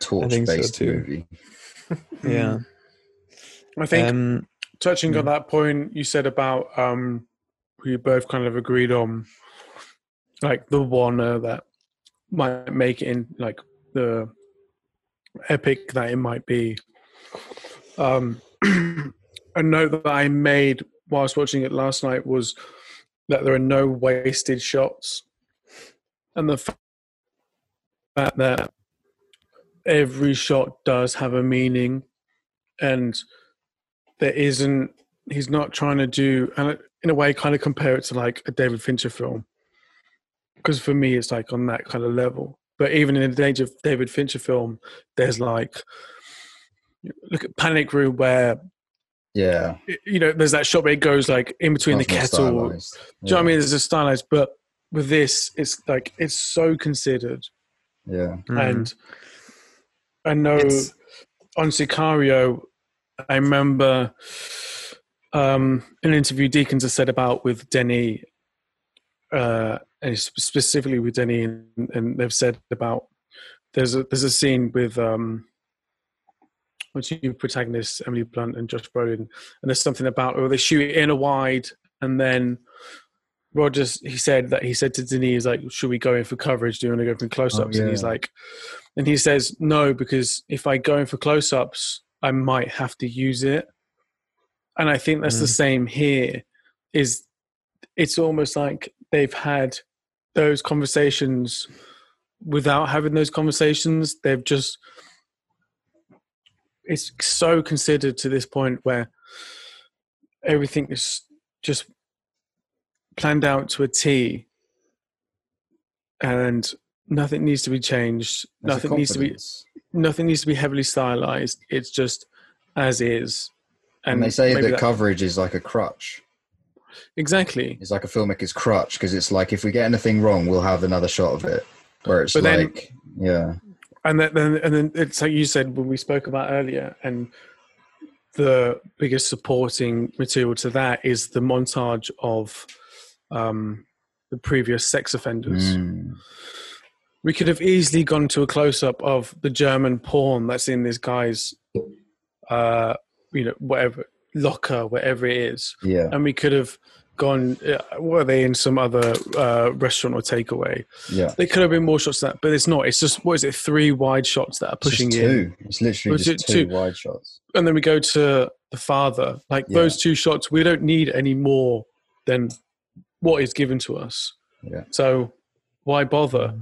Torch-based movie. Yeah. I think touching on that point you said about we both kind of agreed on, like, the one that might make it in, like, the epic that it might be. A note that I made whilst watching it last night was that there are no wasted shots, and the fact that every shot does have a meaning, and there isn't. He's not trying to do, and in a way, kind of compare it to like a David Fincher film, because for me, it's like on that kind of level. But even in the David Fincher film, there's like, look at Panic Room, where there's that shot where it goes like in between the kettle. Do you know what I mean? There's a stylized, but with this, it's like it's so considered. Yeah, and I know on Sicario, I remember an interview Deakins has said about with Denis, and specifically with Denis, and they've said about there's a scene with the two protagonists, Emily Blunt and Josh Brolin, and there's something about they shoot it in a wide, and then he said to Denis, he's like, should we go in for coverage? Do you want to go for close-ups? And he's like, and he says, no, because if I go in for close-ups, I might have to use it. And I think that's the same here, is it's almost like they've had those conversations without having those conversations. They've just, it's so considered to this point where everything is just planned out to a T, and nothing needs to be changed. Nothing needs to be heavily stylized. It's just as is. And they say that coverage is like a crutch. Exactly. It's like a filmmaker's crutch, because it's like, if we get anything wrong, we'll have another shot of it. Where it's And then it's like you said when we spoke about earlier, and the biggest supporting material to that is the montage of the previous sex offenders. Mm. We could have easily gone to a close-up of the German porn that's in this guy's, whatever, locker, whatever it is. Yeah. And we could have gone, were they in some other restaurant or takeaway? Yeah. There could have been more shots than that, but it's not. It's just, what is it, 3 wide shots that are pushing in. It's literally just 2 wide shots. And then we go to the father. Like, those 2 shots, we don't need any more than what is given to us. Yeah. So why bother?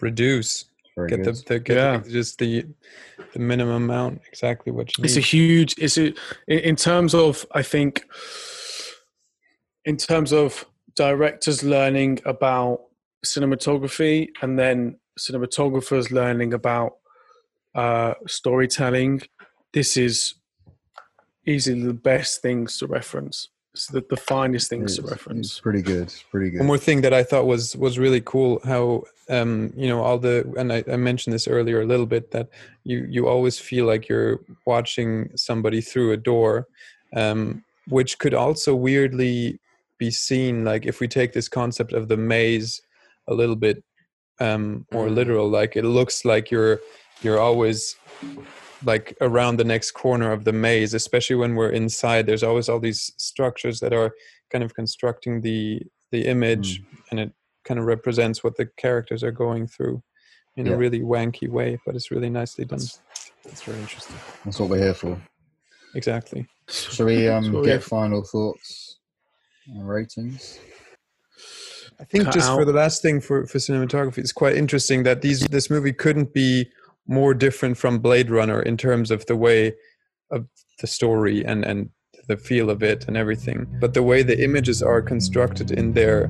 Reduce. Get the minimum amount, exactly what you need. In terms of directors learning about cinematography, and then cinematographers learning about storytelling, this is easily the best things to reference. the finest things to reference. It's pretty good. It's pretty good. One more thing that I thought was really cool, how I mentioned this earlier a little bit, that you always feel like you're watching somebody through a door, which could also weirdly be seen, like if we take this concept of the maze a little bit more literal, like it looks like you're always like around the next corner of the maze, especially when we're inside. There's always all these structures that are kind of constructing the image, and it kind of represents what the characters are going through in a really wanky way, but it's really nicely done. That's very interesting. That's what we're here for. Exactly. Shall we get final thoughts and ratings? I think just for the last thing for cinematography, it's quite interesting that this movie couldn't be more different from Blade Runner in terms of the way of the story and the feel of it and everything. But the way the images are constructed in their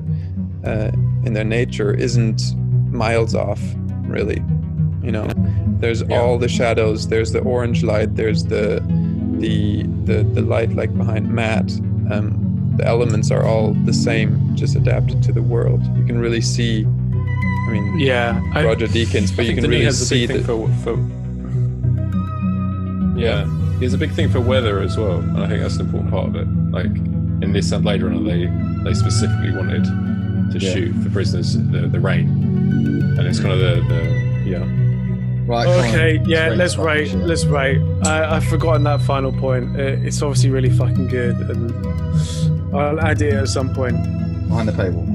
nature isn't miles off, really. You know, there's all the shadows, there's the orange light, there's the light like behind Matt. The elements are all the same, just adapted to the world. You can really see. I mean, Roger Deakins, but you can really see that. He's a big thing for weather as well, and I think that's an important part of it. Like in this and later on, they specifically wanted to shoot for prisoners the rain, and it's kind of the. Right, okay, let's rate. I've forgotten that final point. It's obviously really fucking good, and I'll add it at some point. Behind the paywall.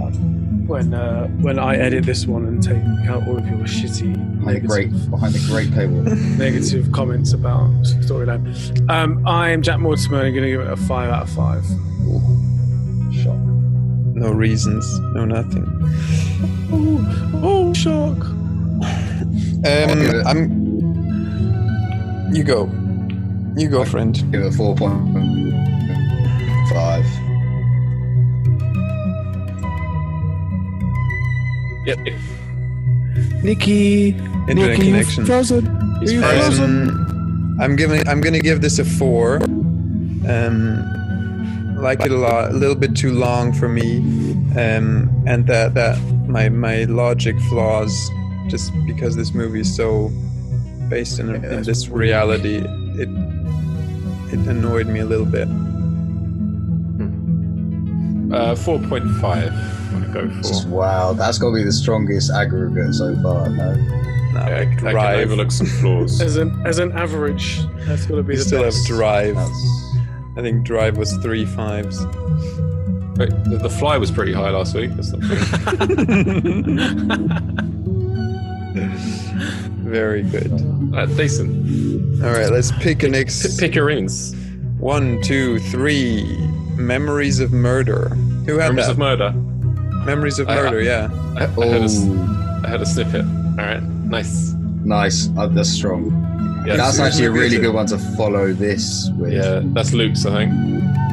When I edit this one and take out all of your shitty behind the great paywall negative comments about storyline. I am Jack Mortimer, and I'm going to give it a 5 out of 5. Ooh. Shock. No reasons. No nothing. Shock. You go, friend. Give it a 4.5. Yep. Nikki. Internet connection. Frozen. He's frozen. I'm gonna give this a 4. Like it a lot. A little bit too long for me. And that my logic flaws. Just because this movie is so based in this reality, it annoyed me a little bit. 4.5. I'm gonna go for. Wow, that's gotta be the strongest aggregate so far. I can overlook some flaws. as an average, that's gotta be. You the still best. Have Drive. I think Drive was 3 5s. Wait, the Fly was pretty high last week. That's not. Very good. Decent. All right, let's pick a next. Pickerings. 1, 2, 3. Memories of Murder. Who had Memories that? Of Murder. Memories of Murder. I had a snippet. All right, nice. That's strong. Yeah, that's actually a really good one to follow this with. Yeah, that's Luke's, I think.